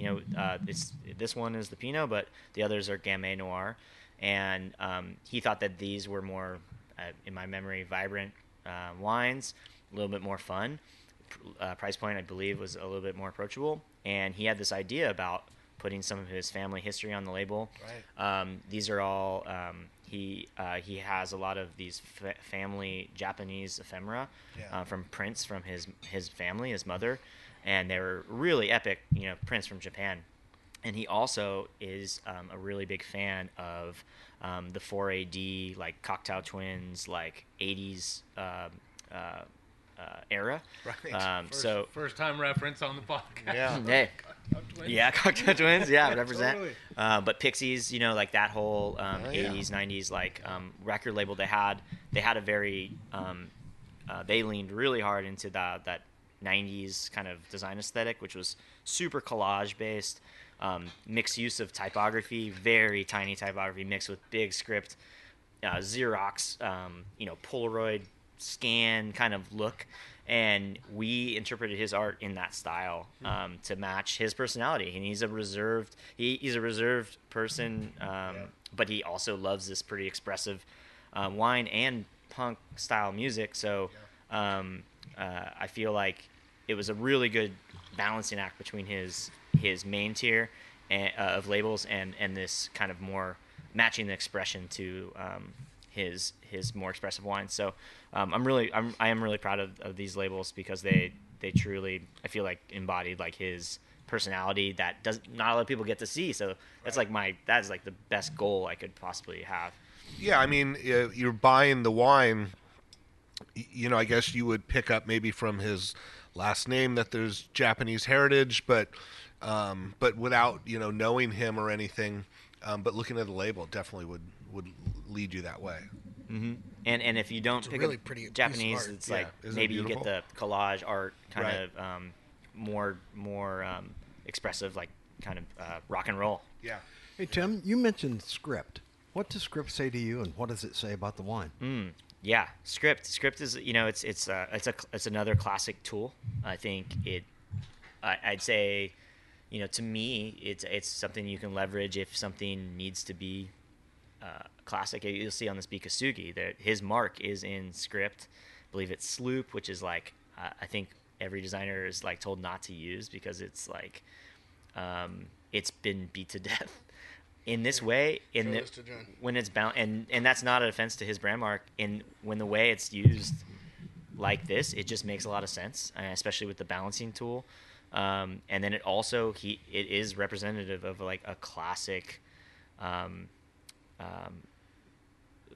This one is the Pinot, but the others are Gamay Noir, and he thought that these were more, in my memory, vibrant wines, a little bit more fun. Price point, I believe, was a little bit more approachable, and he had this idea about putting some of his family history on the label. Right. These are all he has a lot of these family Japanese ephemera from prints from his family, his mother. And they were really epic, prints from Japan. And he also is a really big fan of the 4AD, like Cocteau Twins, like 80s era. Right. First time reference on the podcast. Yeah. Hey. Cocteau Twins. Yeah, Cocteau Twins. Yeah, represent. Totally. But Pixies, like that whole 80s, 90s, record label they had a very, they leaned really hard into that 90s kind of design aesthetic, which was super collage based, mixed use of typography, very tiny typography mixed with big script, Xerox, Polaroid scan kind of look. And we interpreted his art in that style to match his personality. And he's a reserved, person, but he also loves this pretty expressive wine and punk style music. So, I feel like it was a really good balancing act between his main tier and, of labels and this kind of more matching the expression to his more expressive wines. So I am really proud of these labels because they truly, I feel like, embodied like his personality that not a lot of people get to see. So that's right. That's like the best goal I could possibly have. Yeah, I mean, you're buying the wine. I guess you would pick up maybe from his last name that there's Japanese heritage, but without, knowing him or anything, but looking at the label definitely would lead you that way. Mm-hmm. And if you don't pick really up pretty Japanese, it's maybe you get the collage art kind of more expressive, rock and roll. Yeah. Hey, Tim, you mentioned script. What does script say to you, and what does it say about the wine? Yeah, script is it's another classic tool. I think I'd say, to me, it's something you can leverage if something needs to be classic. You'll see on this Bikasugi that his mark is in script. I believe it's sloop, which is I think every designer is told not to use because it's it's been beat to death. In this way, when it's bound, and that's not an offense to his brand mark. When the way it's used like this, it just makes a lot of sense, especially with the balancing tool. And then it also it is representative of a classic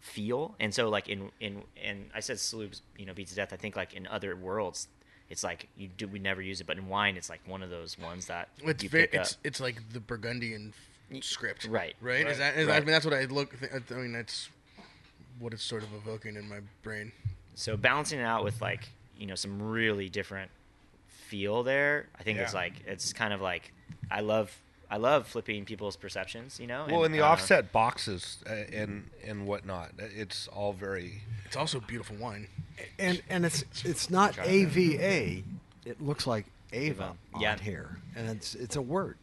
feel. And so in I said sloops, beats to death. I think in other worlds, it's we never use it, but in wine, it's one of those ones that you pick up. It's like the Burgundian script, right? I mean, that's what that's what it's sort of evoking in my brain. So balancing it out with some really different feel there, I think it's I love flipping people's perceptions, Well, and the offset boxes and whatnot, it's all very. It's also beautiful wine, and it's not AVA. It looks like Ava on here, and it's a word.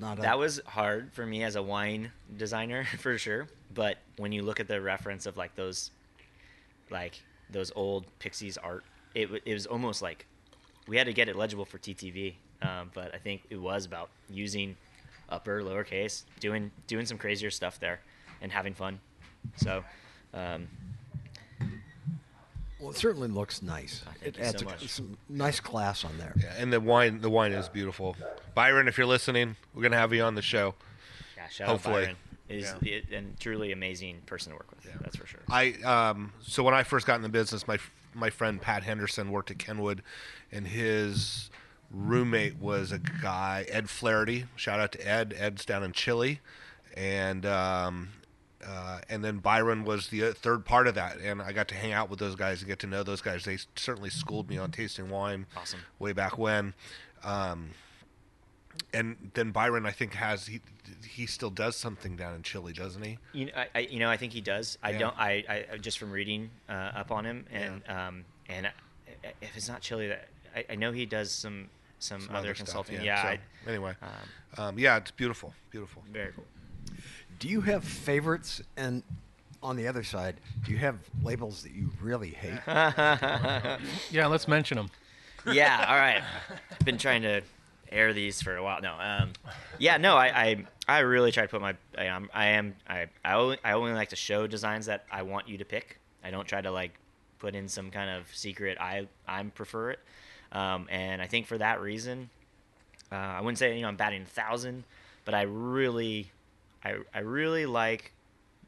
That was hard for me as a wine designer for sure. But when you look at the reference of those old Pixies art, it was almost we had to get it legible for TTV. But I think it was about using upper, lowercase, doing some crazier stuff there, and having fun. So, it certainly looks nice. It adds some nice class on there. Yeah, and the wine is beautiful. Byron, if you're listening, we're gonna have you on the show. Yeah, shout hopefully. Out Byron. He's a truly amazing person to work with. Yeah. That's for sure. So when I first got in the business, my friend Pat Henderson worked at Kenwood, and his roommate was a guy, Ed Flaherty. Shout out to Ed. Ed's down in Chile. And then Byron was the third part of that. And I got to hang out with those guys and get to know those guys. They certainly schooled me on tasting wine. Awesome. Way back when. And then Byron, I think, has he still does something down in Chile, doesn't he? I think he does. I just from reading up on him, and if it's not Chile, that I know he does some other consulting. Stuff, it's beautiful. Very cool. Do you have favorites? And on the other side, do you have labels that you really hate? Yeah, let's mention them. Yeah, all right. I've been trying to air these for a while. No, I really try to put my I only like to show designs that I want you to pick. I don't try to like put in some kind of secret. I prefer it, and I think for that reason, I wouldn't say I'm batting 1,000, but I really like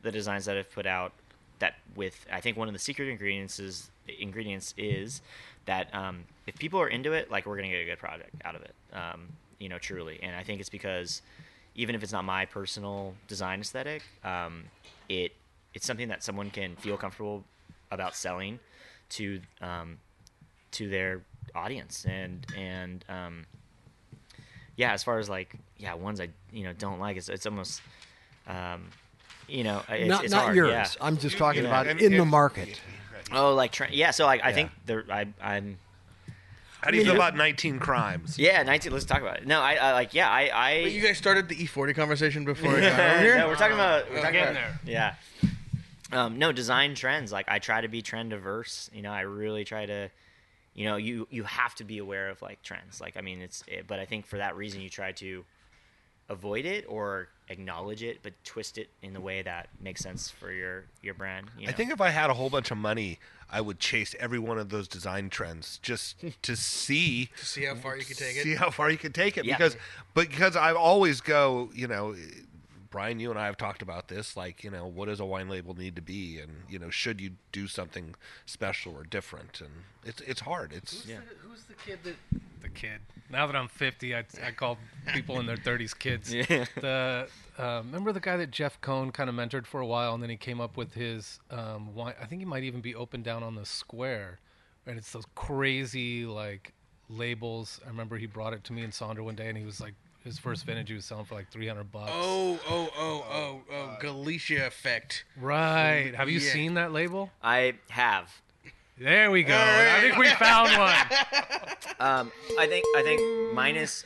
the designs that I've put out. That with I think one of the secret ingredients is that if people are into it, like, we're gonna get a good product out of it, truly. And I think it's because even if it's not my personal design aesthetic, it's something that someone can feel comfortable about selling to their audience. And as far as ones I don't like, it's almost. It's not hard. Yours. Yeah. I'm just talking about in the market. Oh, I think I'm. How do you feel about 19 crimes? Yeah, 19. Let's talk about it. No, I. But you guys started the E40 conversation before we got over here. No, we're talking about there. Yeah. No, design trends. Like, I try to be trend averse. I really try to. You have to be aware of trends. But I think for that reason, you try to avoid it or acknowledge it, but twist it in the way that makes sense for your brand. I think if I had a whole bunch of money, I would chase every one of those design trends just to see how far you could take it. See how far you could take it, yeah. because I always go. Brian, you and I have talked about this. What does a wine label need to be, and should you do something special or different? And it's hard. Who's the kid that? The kid. Now that I'm 50, I call people in their 30s kids. Yeah. Remember the guy that Jeff Cohn kind of mentored for a while, and then he came up with his wine. I think he might even be open down on the square, and it's those crazy labels. I remember he brought it to me and Sandra one day, and he was like, his first vintage he was selling for $300. Oh, Galicia effect. Right. Have you seen that label? I have. There we go. Right. I think we found one. I think minus.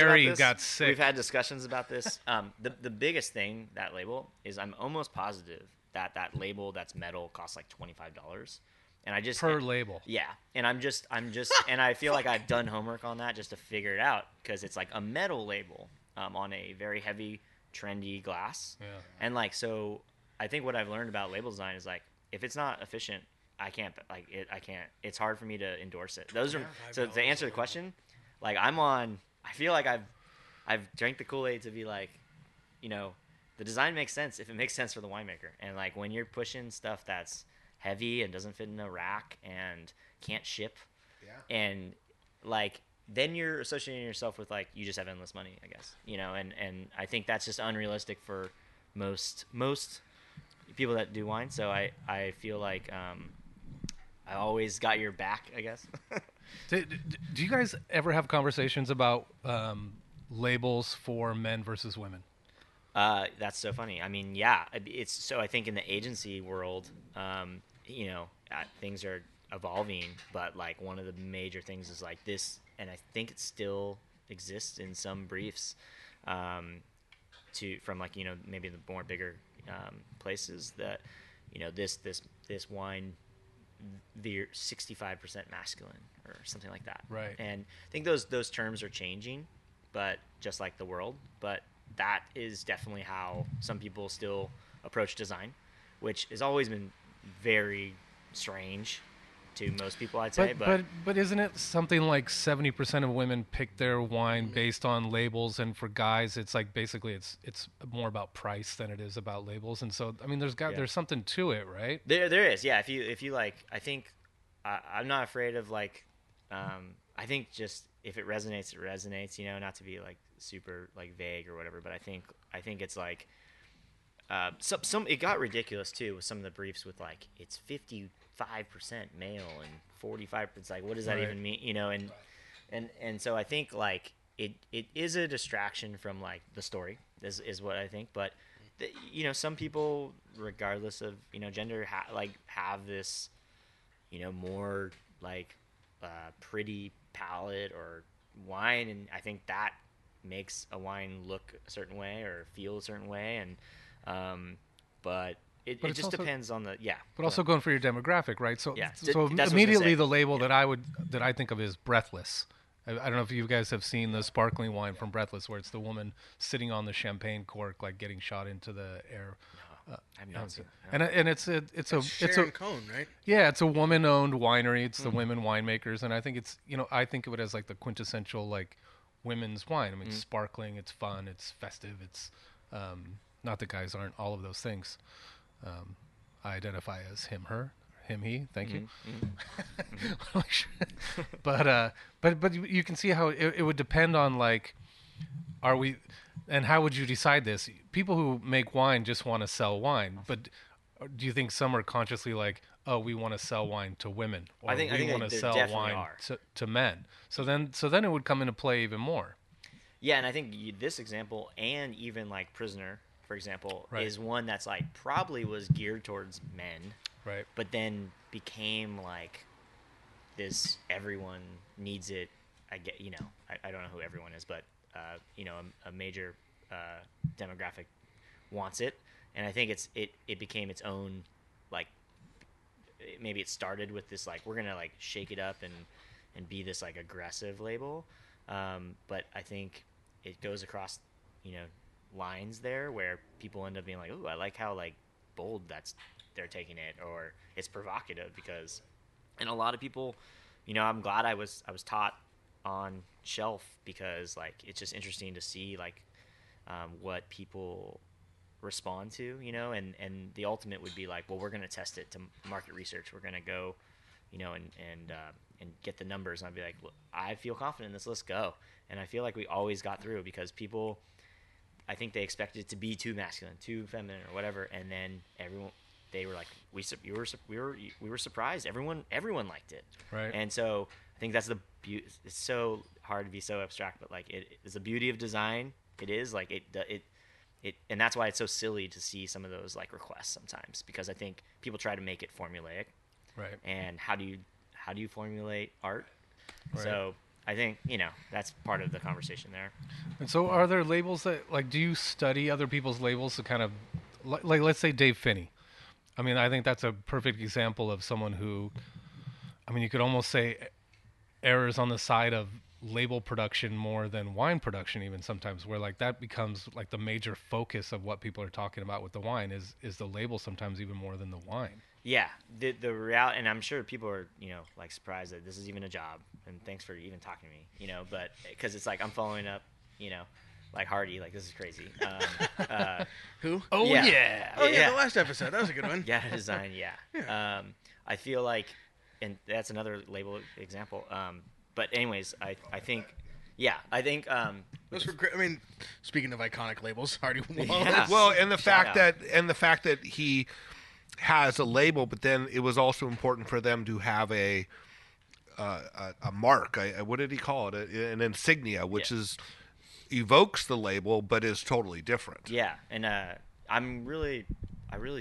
We've had discussions about this. The biggest thing that label is I'm almost positive that label that's metal costs $25. And I just label. Yeah, and I'm just and I feel like I've done homework on that just to figure it out, because it's a metal label on a very heavy, trendy glass. Yeah. And so I think what I've learned about label design is if it's not efficient, I can't it's hard for me to endorse it. Those are so to answer the question, I feel like I've drank the Kool-Aid to be the design makes sense if it makes sense for the winemaker. And when you're pushing stuff that's heavy and doesn't fit in a rack and can't ship, and then you're associating yourself with you just have endless money, I guess, and I think that's just unrealistic for most people that do wine. So I feel I always got your back, I guess. Do you guys ever have conversations about labels for men versus women? That's so funny. It's so I think in the agency world, things are evolving, but one of the major things is this, and I think it still exists in some briefs, from maybe the more bigger, places that, this wine, the 65% masculine or something like that. Right. And I think those terms are changing, but just like the world, but that is definitely how some people still approach design, which has always been very strange to most people, I'd say. But isn't it something like 70% of women pick their wine based on labels, and for guys, it's like basically it's more about price than it is about labels. And so, I mean, there's something to it, right? There is, yeah. If you like, I think I'm not afraid of like, I think just if it resonates, it resonates. You know, not to be like super like vague or whatever, but I think it's like. Some it got ridiculous too with some of the briefs with like it's 55% male and 45%. It's like, what does that even mean? You know, and so I think like it is a distraction from like the story is what I think. But you know, some people, regardless of gender, have this more like pretty palette or wine, and I think that makes a wine look a certain way or feel a certain way and. But it just also depends on the But also going for your demographic, right? So so immediately the label that I think of is Breathless. I don't know if you guys have seen the sparkling wine from Breathless, where it's the woman sitting on the champagne cork, like getting shot into the air. No, I've not seen. No. And it's a Cone, right? Yeah, it's a woman-owned winery. It's the women winemakers, and I think it's I think of it as like the quintessential like women's wine. I mean, it's sparkling, it's fun, it's festive, it's. Not that guys aren't all of those things. I identify as him, her, him, he. Thank you. But you can see how it would depend on like, are we, and how would you decide this? People who make wine just want to sell wine, but do you think some are consciously like, oh, we want to sell wine to women, or I think we want to sell wine to men? So then it would come into play even more. Yeah, and I think this example, and even like Prisoner, for example, is one that's like probably was geared towards men, right? But then became like this. Everyone needs it. I get, I don't know who everyone is, but a major demographic wants it, and I think it became its own like. Maybe it started with this like we're gonna like shake it up and be this like aggressive label, but I think. It goes across, lines there where people end up being like, "Ooh, I like how like bold they're taking it," or it's provocative because, and a lot of people, I'm glad I was taught on shelf because like it's just interesting to see like what people respond to, and the ultimate would be like, well, we're gonna test it to market research, we're gonna go, and get the numbers, and I'd be like, well, I feel confident in this, let's go. And I feel like we always got through because people, I think they expected it to be too masculine, too feminine, or whatever. And then everyone, they were like, we were surprised. Everyone liked it. Right. And so I think that's the beauty. It's so hard to be so abstract, but like it's the beauty of design. It is like it, and that's why it's so silly to see some of those like requests sometimes, because I think people try to make it formulaic. Right. And how do you formulate art? Right. So. I think, that's part of the conversation there. And so are there labels that, like, do you study other people's labels to kind of, like, let's say Dave Finney. I mean, I think that's a perfect example of someone who, I mean, you could almost say errs on the side of label production more than wine production even sometimes, where, like, that becomes, like, the major focus of what people are talking about with the wine is the label sometimes even more than the wine. Yeah, the reality, and I'm sure people are, like surprised that this is even a job, and thanks for even talking to me, but because it's like I'm following up, like Hardy, like this is crazy. Who? Oh, yeah. Oh, yeah, the last episode, that was a good one. Gatto Design, yeah. I feel like, and that's another label example, but anyways, I think... Yeah, I think. Speaking of iconic labels, Hardy Walls. Yeah. Well, and the fact that he has a label, but then it was also important for them to have a mark. What did he call it? An insignia, which evokes the label, but is totally different. Yeah, and I really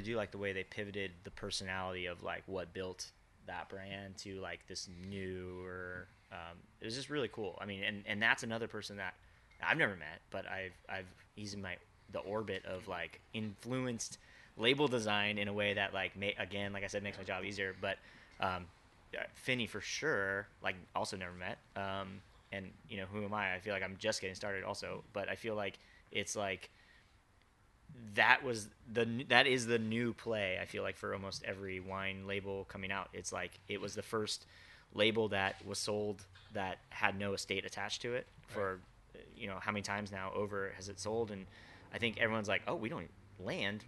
do like the way they pivoted the personality of like what built that brand to like this newer. It was just really cool. I mean, and that's another person that I've never met, but he's in the orbit of like influenced label design in a way that like again, like I said, makes my job easier. But Finney for sure, like also never met. And who am I? I feel like I'm just getting started also, but I feel like it's like that is the new play, I feel like, for almost every wine label coming out. It's like it was the first label that was sold that had no estate attached to it for, you know, how many times now over has it sold? And I think everyone's like, oh, we don't land.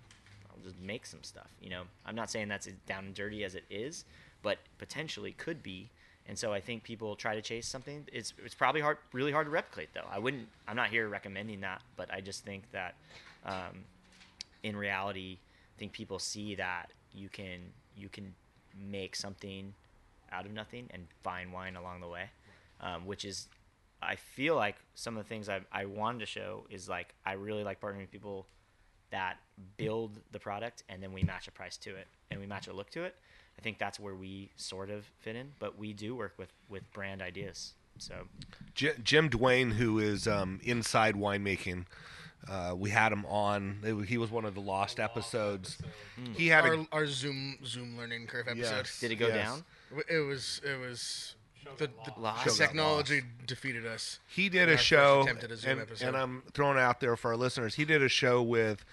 I'll just make some stuff. You know, I'm not saying that's as down and dirty as it is, but potentially could be. And so I think people try to chase something. It's probably really hard to replicate, though. I'm not here recommending that, but I just think that in reality, I think people see that you can make something out of nothing and find wine along the way, which is, I feel like some of the things I wanted to show is like, I really like partnering with people that build the product and then we match a price to it and we match a look to it. I think that's where we sort of fit in, but we do work with brand ideas. So Jim Duane, who is inside winemaking, we had him on. He was one of the lost episodes. Mm. He had our Zoom learning curve episode. Yes. Did it go down? It was the technology defeated us. He did a show, and I'm throwing it out there for our listeners. He did a show with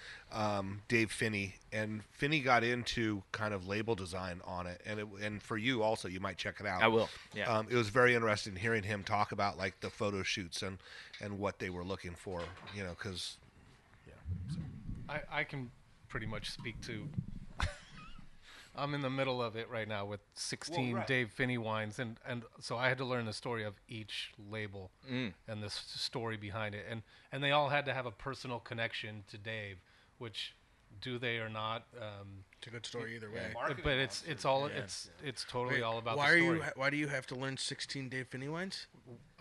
Dave Finney, and Finney got into kind of label design on it. And for you also, you might check it out. I will. Yeah. It was very interesting hearing him talk about like the photo shoots and what they were looking for. You know, because I can pretty much speak to. I'm in the middle of it right now with 16 Dave Finney wines, and so I had to learn the story of each label and the story behind it, and they all had to have a personal connection to Dave, which do they or not? It's a good story either way. But it's totally all about the story. Why do you have to learn 16 Dave Finney wines?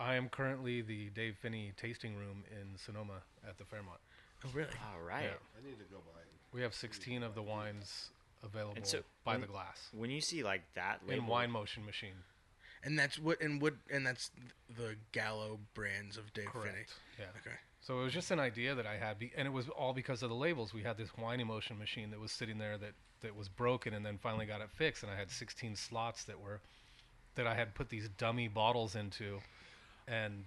I am currently the Dave Finney tasting room in Sonoma at the Fairmont. Oh really? All right. Yeah. I need to go buy it. We have 16 of the wines available so by the glass. When you see like that label in Wine Motion Machine, and that's that's the Gallo brands of Dave Finney. Yeah. Okay. So it was just an idea that I had, and it was all because of the labels. We had this Wine Motion Machine that was sitting there that was broken, and then finally got it fixed. And I had 16 slots that I had put these dummy bottles into, and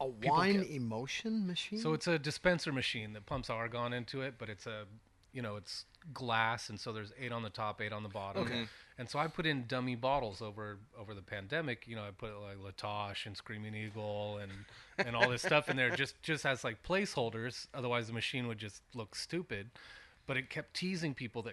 a wine emotion machine. So it's a dispenser machine that pumps argon into it, but it's a it's glass, and so there's 8 on the top, 8 on the bottom. Okay. And so I put in dummy bottles over the pandemic. You know, I put like Latosh and Screaming Eagle and all this stuff in there just as like placeholders. Otherwise, the machine would just look stupid. But it kept teasing people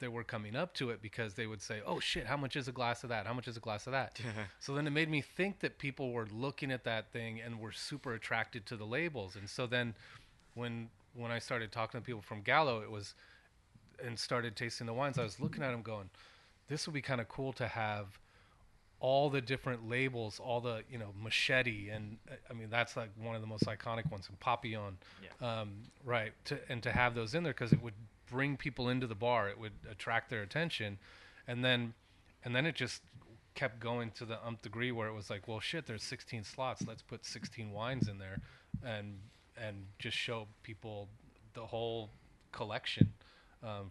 that were coming up to it because they would say, "Oh shit, how much is a glass of that? How much is a glass of that?" So then it made me think that people were looking at that thing and were super attracted to the labels. And so then when I started talking to people from Gallo, it was, and started tasting the wines, I was looking at them going, this would be kind of cool to have all the different labels, all the, Machete. And I mean, that's like one of the most iconic ones, and Papillon. Yeah. Right. To have those in there, because it would bring people into the bar. It would attract their attention. And then it just kept going to the umpth degree where it was like, well, shit, there's 16 slots. Let's put 16 wines in there and just show people the whole collection,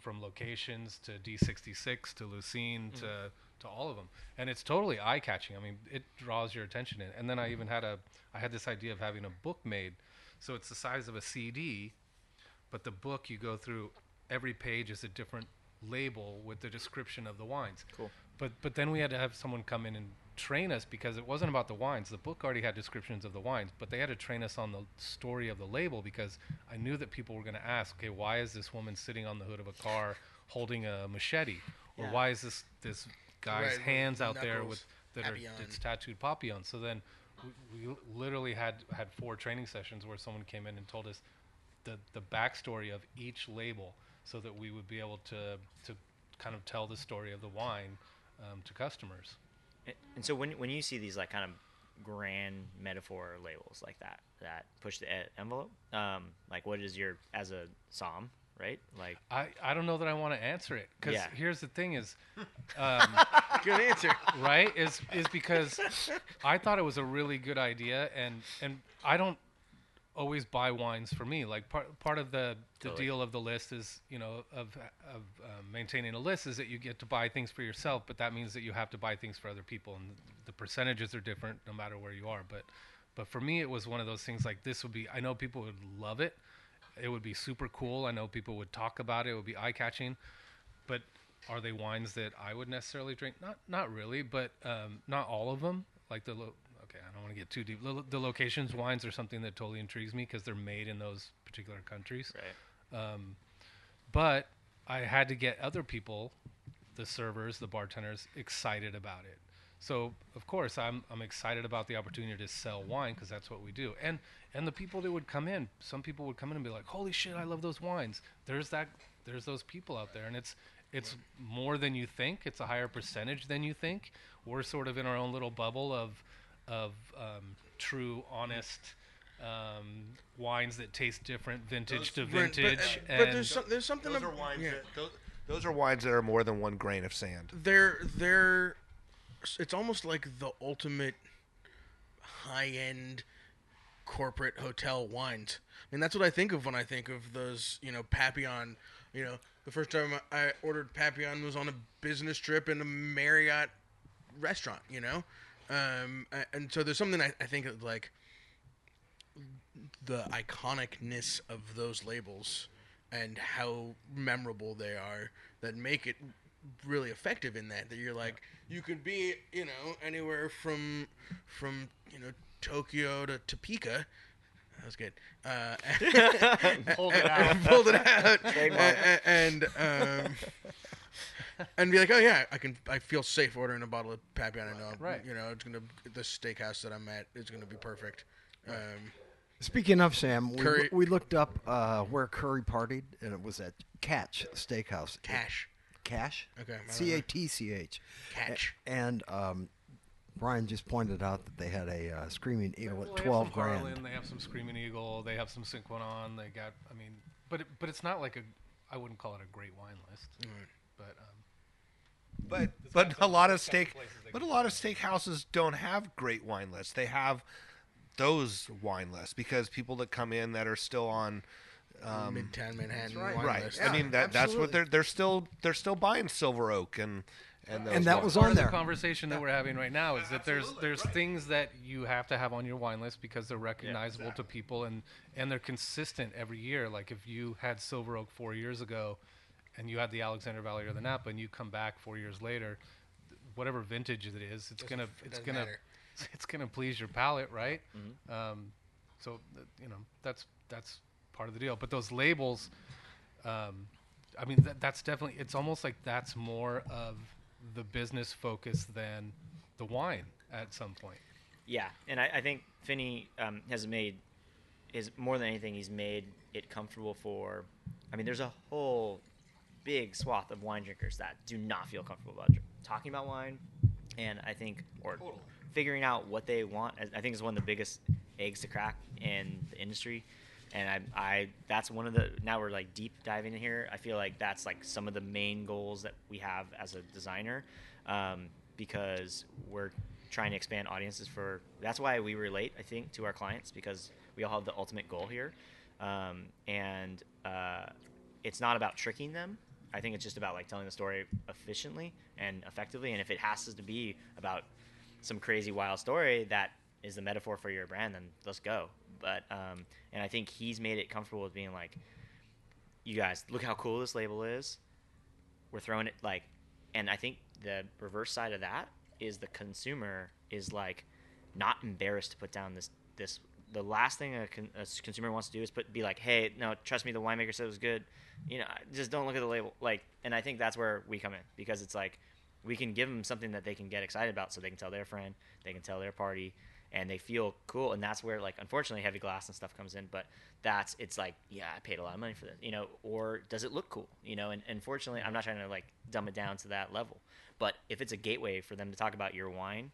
from Locations to D66 to Lucene to all of them, and it's totally eye catching. I mean, it draws your attention in. And then I even had I had this idea of having a book made, so it's the size of a CD, but the book, you go through every page is a different label with the description of the wines. Cool. But then we had to have someone come in and train us, because it wasn't about the wines. The book already had descriptions of the wines, but they had to train us on the story of the label, because I knew that people were going to ask, okay, why is this woman sitting on the hood of a car holding a machete? Or why is this guy's hands out there with that's tattooed Papillon? So then we literally had 4 training sessions where someone came in and told us the backstory of each label, so that we would be able to kind of tell the story of the wine to customers. And so when you see these like kind of grand metaphor labels like that push the envelope, like what is your, as a psalm, right? Like I don't know that I want to answer it, because here's the thing is, good answer, right? Is because I thought it was a really good idea, and I don't always buy wines for me. Like part of the deal of the list is, maintaining a list is that you get to buy things for yourself, but that means that you have to buy things for other people, and the percentages are different no matter where you are. But for me, it was one of those things like, this would be, I know people would love it It would be super cool. I know people would talk about it. It would be eye-catching. But are they wines that I would necessarily drink? Not really, but not all of them. Like okay, I don't want to get too deep. The locations wines are something that totally intrigues me because they're made in those particular countries. Right. But I had to get other people, the servers, the bartenders, excited about it. So, of course, I'm excited about the opportunity to sell wine because that's what we do. And the people that would come in, some people would come in and be like, holy shit, I love those wines. There's those people out there. And it's more than you think. It's a higher percentage than you think. We're sort of in our own little bubble of true, honest wines that taste different vintage to vintage. But there's something. Those are wines. Yeah. Those are wines that are more than one grain of sand. They're it's almost like the ultimate high-end corporate hotel wines. I mean, that's what I think of when I think of those, Papillon. The first time I ordered Papillon was on a business trip in a Marriott restaurant, and so there's something I think of, like, the iconicness of those labels and how memorable they are that make it really effective in that you're like, you could be anywhere from Tokyo to Topeka. That was good. Pulled it out and be like, oh yeah, I feel safe ordering a bottle of Papillon. I know, right. It's gonna, the steakhouse that I'm at is gonna be perfect. Speaking of, Sam, we looked up where Curry partied, and it was at Catch Steakhouse. Cash. Okay. CATCH. Catch. And Brian just pointed out that they had a Screaming Eagle at $12,000. Harlan, they have some Screaming Eagle. They have some Cinquanon. They got. I mean, but it's not like a. I wouldn't call it a great wine list. Mm. But a lot of steakhouses don't have great wine lists. They have those wine lists because people that come in that are still on. Midtown Manhattan, right? List. Yeah, I mean that's what they're still buying Silver Oak and that was on there. The conversation that we're having right now is that there's right. things that you have to have on your wine list because they're recognizable to people and they're consistent every year. Like if you had Silver Oak 4 years ago, and you had the Alexander Valley or the Napa, and you come back 4 years later, whatever vintage it is, it's gonna please your palate, right? Mm-hmm. That's part of the deal. But those labels, that's definitely, it's almost like that's more of the business focus than the wine at some point. Yeah, and I think Finney he's made it comfortable for, there's a whole big swath of wine drinkers that do not feel comfortable about talking about wine, and I think, or totally. Figuring out what they want, I think is one of the biggest eggs to crack in the industry. And that's one of the, now we're like deep diving in here. I feel like that's like some of the main goals that we have as a designer, because we're trying to expand audiences for, that's why we relate, I think, to our clients, because we all have the ultimate goal here. And it's not about tricking them. I think it's just about like telling the story efficiently and effectively. And if it has to be about some crazy wild story that is the metaphor for your brand, then let's go. But and I think he's made it comfortable with being like, you guys, look how cool this label is. We're throwing it like, and I think the reverse side of that is the consumer is like not embarrassed to put down this. The last thing a consumer wants to do is be like, hey, no, trust me, the winemaker said it was good. Just don't look at the label. Like, and I think that's where we come in, because it's like we can give them something that they can get excited about, so they can tell their friend, they can tell their party. And they feel cool, and that's where, like, unfortunately, heavy glass and stuff comes in. But it's like, yeah, I paid a lot of money for this, Or does it look cool, And unfortunately, I'm not trying to like dumb it down to that level. But if it's a gateway for them to talk about your wine,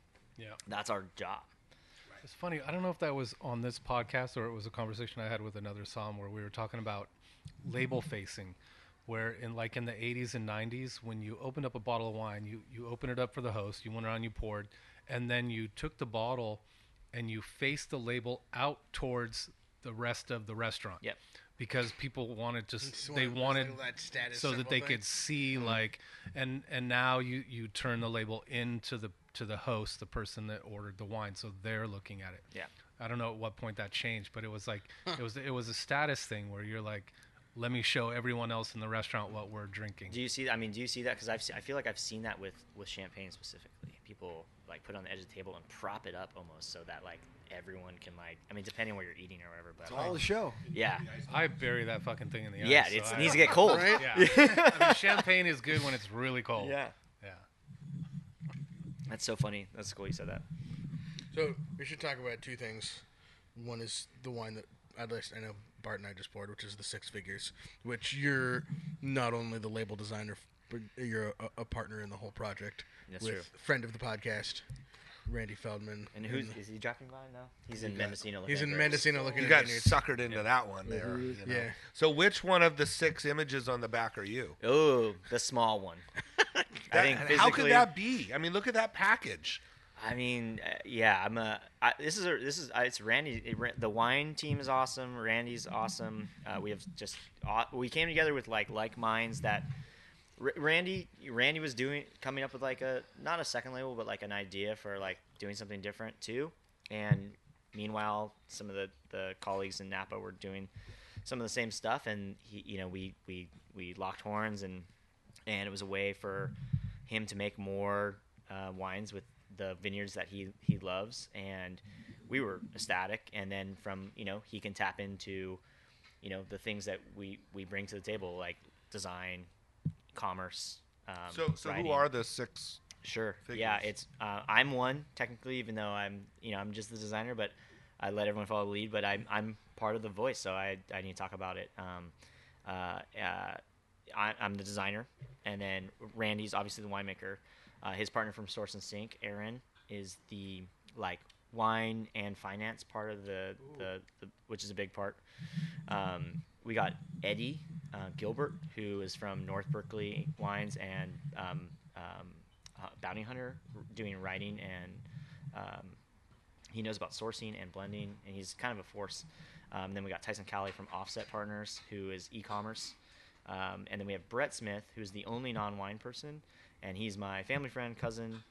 that's our job. Right. It's funny. I don't know if that was on this podcast or it was a conversation I had with another Psalm where we were talking about label facing, where in the 80s and 90s, when you opened up a bottle of wine, you open it up for the host, you went around, you poured, and then you took the bottle. And you face the label out towards the rest of the restaurant. Yep. Because people wanted they could see like, and now you turn the label into the host, the person that ordered the wine, so they're looking at it. Yeah. I don't know at what point that changed, but it was like it was a status thing where you're like, let me show everyone else in the restaurant what we're drinking. Do you see? I mean, do you see that? Because I feel like I've seen that with champagne specifically. People like put it on the edge of the table and prop it up almost so that like everyone can like. I mean, depending on where you're eating or whatever, but it's all the show. Yeah, I bury that fucking thing in the ice. Yeah, it needs to get cold. Right? Yeah, I mean, champagne is good when it's really cold. Yeah, yeah. That's so funny. That's cool you said that. So we should talk about two things. One is the wine that I know Bart and I just poured, which is the Six Figures, which you're not only the label designer, but you're a partner in the whole project. That's with true. Friend of the podcast, Randy Feldman. And is he dropping by now? He's in Mendocino. He's in Mendocino looking. You got suckered into that one there. Mm-hmm. You know? Yeah. So which one of the six images on the back are you? Oh, the small one. I think physically. How could that be? I mean, look at that package. I mean, yeah, it's Randy. The wine team is awesome. Randy's awesome. We have just, we came together with like minds that Randy was coming up with like a, not a second label, but like an idea for like doing something different too. And meanwhile, some of the colleagues in Napa were doing some of the same stuff. And he, you know, we locked horns and it was a way for him to make more wines with the vineyards that he loves, and we were ecstatic. And then from, you know, he can tap into, you know, the things that we bring to the table, like design, commerce. So writing. Who are the six? Sure. Figures? Yeah. It's, I'm one technically, even though I'm just the designer, but I let everyone follow the lead, but I'm part of the voice. So I need to talk about it. I'm the designer, and then Randy's obviously the winemaker. His partner from Source and Sync, Aaron, is the like wine and finance part of the which is a big part. We got Eddie Gilbert, who is from North Berkeley Wines and Bounty Hunter, doing writing, and he knows about sourcing and blending, and he's kind of a force. Then we got Tyson Cowley from Offset Partners, who is e-commerce, and then we have Brett Smith, who's the only non-wine person. And he's my family friend, cousin,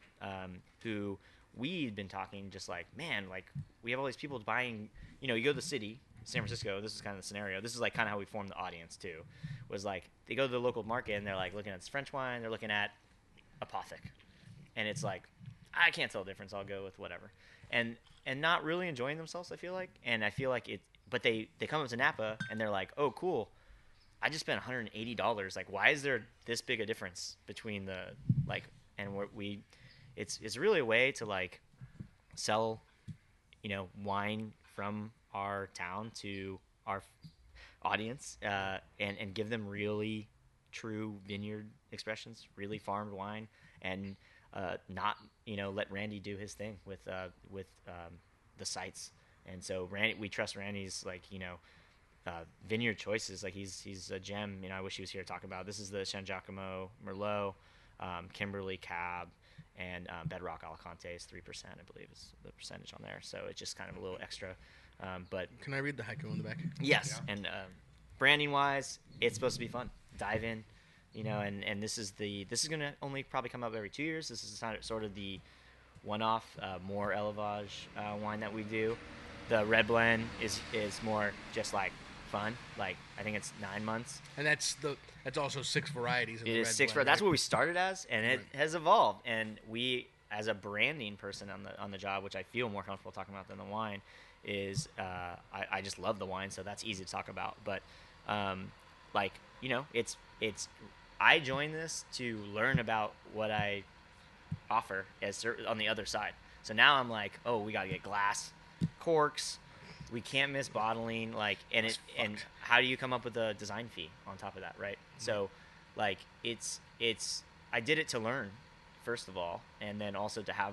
who we'd been talking just like, man, like we have all these people buying, you know, you go to the city, San Francisco, this is kind of the scenario. This is like kind of how we formed the audience too, was like they go to the local market and they're like looking at this French wine, they're looking at Apothic. And it's like, I can't tell the difference. I'll go with whatever. And not really enjoying themselves, I feel like. And I feel like it, but they come up to Napa and they're like, oh, cool. I just spent $180. Like, why is there this big a difference between the like and what we? It's really a way to like sell, you know, wine from our town to our audience, and give them really true vineyard expressions, really farmed wine, and not, you know, let Randy do his thing with the sites. And so we trust Randy's like, you know. Vineyard choices, like he's a gem. You know, I wish he was here to talk about. This is the San Giacomo Merlot, Kimberly Cab, and Bedrock Alicante is 3%, I believe, is the percentage on there. So it's just kind of a little extra. But can I read the haiku in the back? Yes, yeah. And branding wise, it's supposed to be fun. Dive in, you know. And this is gonna only probably come up every 2 years. This is sort of the one-off, more élevage wine that we do. The red blend is more just like fun. Like I think it's 9 months, and that's also six varieties. It is six. That's what we started as, and it has evolved. And we, as a branding person on the job, which I feel more comfortable talking about than the wine, is I just love the wine, so that's easy to talk about. But like, you know, it's I joined this to learn about what I offer as on the other side. So now I'm like, oh, we gotta get glass, corks. We can't miss bottling, like, and it, and how do you come up with a design fee on top of that, right? Mm-hmm. So, like, it's I did it to learn, first of all, and then also to have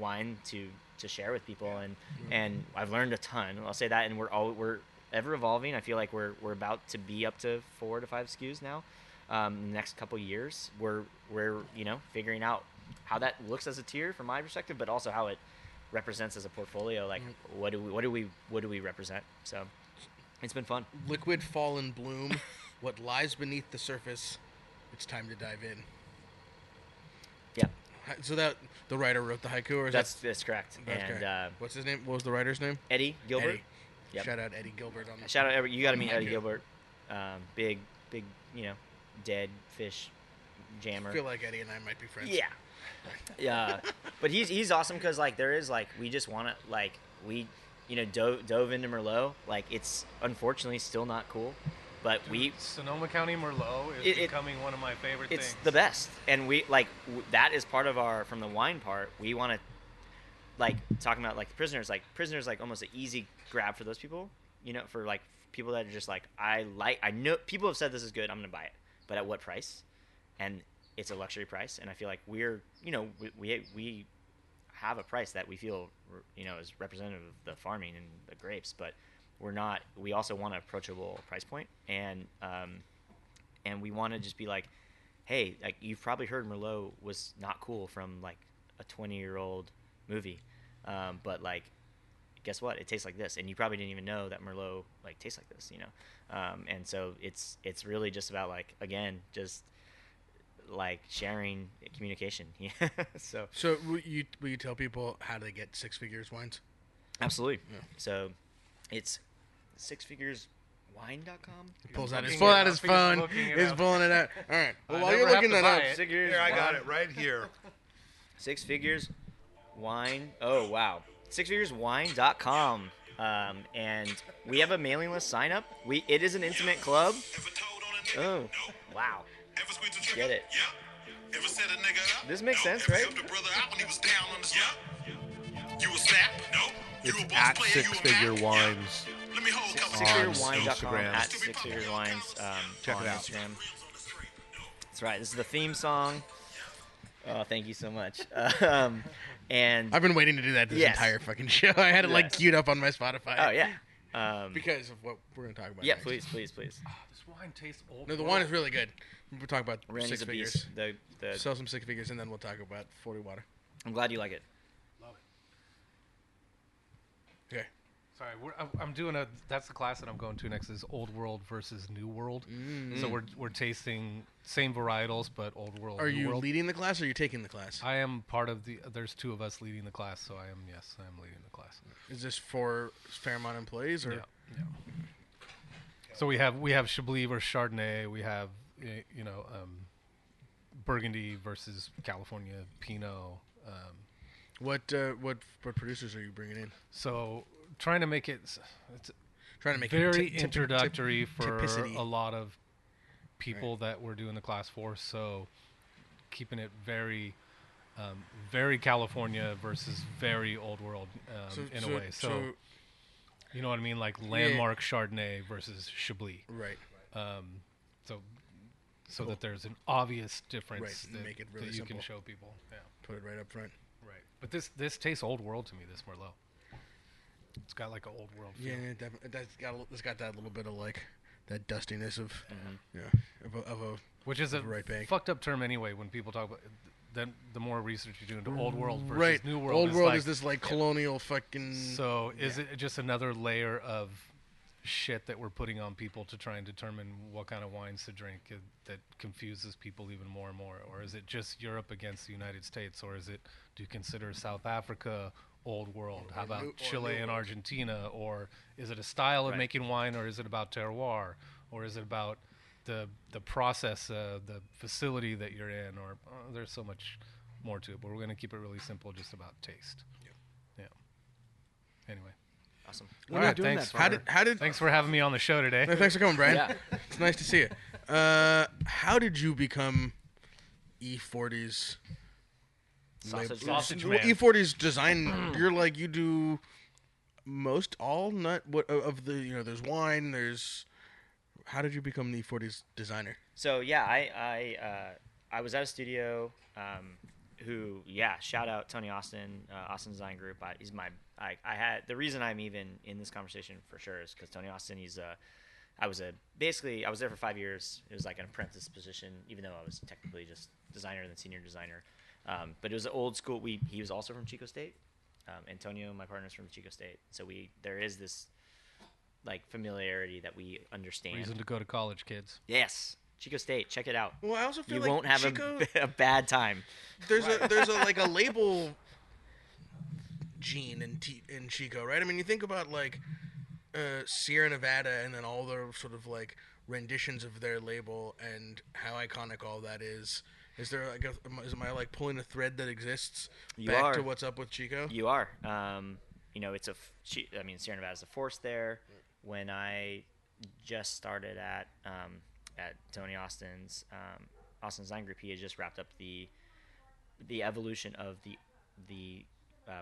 wine to share with people, and mm-hmm. and I've learned a ton. I'll say that, and we're ever evolving. I feel like we're about to be up to 4 to 5 SKUs now. The next couple years, we're you know, figuring out how that looks as a tier from my perspective, but also how it represents as a portfolio, like what do we represent. So it's been fun. Liquid fall and bloom. What lies beneath the surface, it's time to dive in. Yeah, So that the writer wrote the haiku, or is that's correct. That's and correct. What's his name? What was the writer's name? Eddie Gilbert. Eddie. Yep. Shout out Eddie Gilbert on the shout out. You got to meet Eddie Gilbert. Big, you know, dead fish jammer. I feel like Eddie and I might be friends. Yeah. Yeah, but he's awesome because like there is like we just want to like we you know dove into Merlot. Like it's unfortunately still not cool. But dude, we Sonoma County Merlot is becoming one of my favorite things. It's the best, and we like that is part of our from the wine part. We want to like talking about like the prisoners, like prisoners, like almost an easy grab for those people, you know, for like people that are just like I know people have said this is good, I'm gonna buy it, but at what price? And it's a luxury price, and I feel like we're you know we have a price that we feel you know is representative of the farming and the grapes, but. We're not. We also want an approachable price point, and we want to just be like, hey, like you've probably heard Merlot was not cool from like a 20-year-old movie, but like, guess what? It tastes like this, and you probably didn't even know that Merlot like tastes like this, you know. And so it's really just about like again, just like sharing communication. Yeah. So will you tell people how to get Six Figures wines? Absolutely. Yeah. So. It's sixfigureswine.com. He pulls out his phone. He's pulling it out. All right. Well, while you're looking that up, here I got it right here. Six Figures Wine. Oh wow. Sixfigureswine.com. And we have a mailing list sign up. It is an intimate club. Oh wow. Get it. This makes sense, right? You a snap? Nope. It's at Six Figure Wines. Sixfigurewines.com at Six Figure Wines. Check it out. Instagram. That's right. This is the theme song. Oh, thank you so much. And I've been waiting to do that this entire fucking show. I had it like queued up on my Spotify. Oh yeah. Because of what we're gonna talk about. Yeah, next. please. Oh, this wine tastes old. No, the wine is really good. We'll talk about Randy's Six Figures. The sell some Six Figures, and then we'll talk about 40 Water. I'm glad you like it. Okay. Sorry, I'm doing a. That's the class that I'm going to next is Old World versus New World. Mm-hmm. So we're tasting same varietals but Old World. Are you leading the class or are you taking the class? I am part of the. There's two of us leading the class, so I am leading the class. Is this for Fairmont employees or? Yeah. So we have Chablis versus Chardonnay. We have Burgundy versus California Pinot. What producers are you bringing in? So trying to make it introductory for typicity. A lot of people that we're doing the class for. So keeping it very very California versus very Old World in a way. So you know what I mean, like landmark Chardonnay versus Chablis. Right. So that there's an obvious difference that, make it really that you simple. Can show people. Yeah. Put it right up front. Right, but this tastes Old World to me. This Merlot, it's got like an Old World feel. Yeah, definitely. It's got that little bit of like that dustiness of which is a fucked up term anyway. When people talk about, then the more research you do into Old World versus New World, Old World is this like colonial fucking. So is it just another layer of shit that we're putting on people to try and determine what kind of wines to drink that confuses people even more and more? Or is it just Europe against the United States? Or is it, do you consider South Africa Old World? How about Chile and Argentina? Or is it a style of making wine? Or is it about terroir? Or is it about the process, the facility that you're in? Or there's so much more to it, but we're going to keep it really simple, just about taste. Yeah. Anyway. Awesome. All right, thanks. Thanks for having me on the show today. No, thanks for coming, Brian. Yeah. It's nice to see you. How did you become E40's sausage man? E40's design. You're like you do most all nut of the there's wine, there's. How did you become the E40's designer? So yeah, I was at a studio. Shout out Tony Austin, Austin Design Group. He's my. I had the reason I'm even in this conversation for sure is because Tony Austin. I was there for 5 years. It was like an apprentice position, even though I was technically just designer and then senior designer. But it was an old school. He was also from Chico State. Antonio, my partner's from Chico State. So there is this like familiarity that we understand. Reason to go to college, kids. Yes, Chico State, check it out. Well, I also feel you like won't have Chico, a bad time. There's a like a label gene in Chico, right? I mean, you think about like Sierra Nevada and then all the sort of like renditions of their label and how iconic all that is. Is there like am I like pulling a thread that exists back to what's up with Chico? You are. You know, it's Sierra Nevada's a force there. When I just started at Tony Austin's Austin Design Group, he had just wrapped up the evolution of the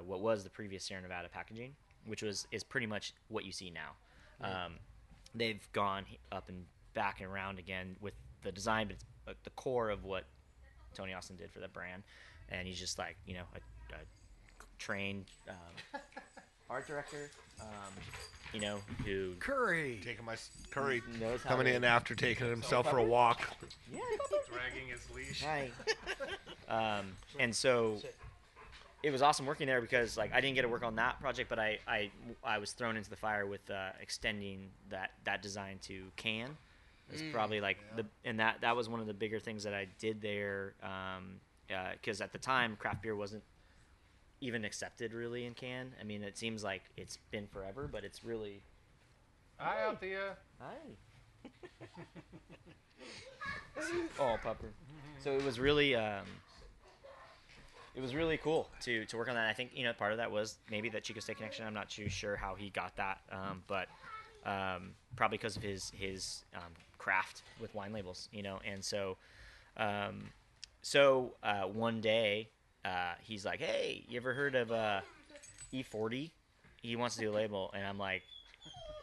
what was the previous Sierra Nevada packaging, which is pretty much what you see now. Right. They've gone up and back and around again with the design, but it's the core of what Tony Austin did for the brand, and he's just like, you know, a trained art director, you know, who Curry knows coming in after taking himself for a walk, yeah, dragging his leash, right. And so it was awesome working there because like I didn't get to work on that project, but I was thrown into the fire with extending that design to can. It's probably like that was one of the bigger things that I did there, because at the time craft beer wasn't even accepted really in can. I mean, it seems like it's been forever, but it's really. Hi, hey. Althea. Hi. Oh, pupper. So it was really, cool to work on that. I think, you know, part of that was maybe that Chico State connection. I'm not too sure how he got that, but. Probably because of his craft with wine labels, you know, and so, one day, he's like, "Hey, you ever heard of E40?" He wants to do a label, and I'm like,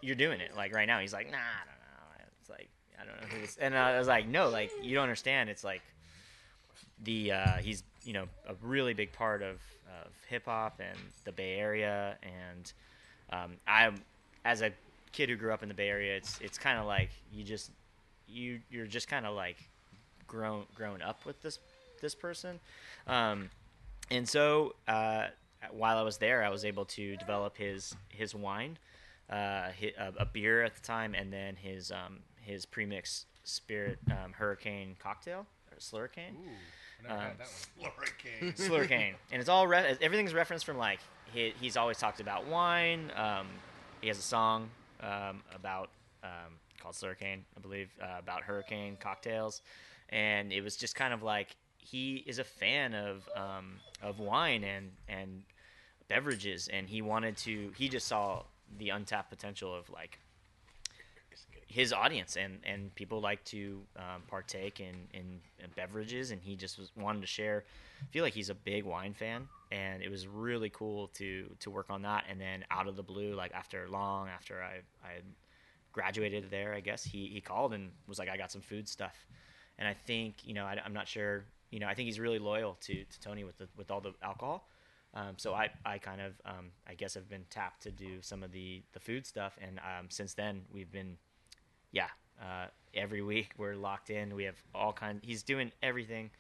"You're doing it like right now." He's like, "Nah, I don't know." It's like, I don't know who this, and I was like, "No, like you don't understand." It's like he's, you know, a really big part of hip hop and the Bay Area, and as a kid who grew up in the Bay Area, it's kind of like you're just kind of like grown up with this person, and so while I was there, I was able to develop his wine, a beer at the time, and then his premix spirit, Hurricane cocktail or Slurricane. Ooh, I never had that one. Slurricane, and it's all everything's referenced from like he's always talked about wine. He has a song. About called Slurricane, I believe, about hurricane cocktails, and it was just kind of like he is a fan of wine and beverages, and he just saw the untapped potential of like his audience, and people like to partake in beverages, and he just wanted to share. I feel like he's a big wine fan. And it was really cool to work on that. And then out of the blue, like after I had graduated there, I guess, he called and was like, "I got some food stuff." And I think, you know, I'm not sure, you know, I think he's really loyal to Tony with all the alcohol. So I kind of, I guess I've been tapped to do some of the food stuff. And since then we've been, every week we're locked in. We have all kinds, he's doing everything.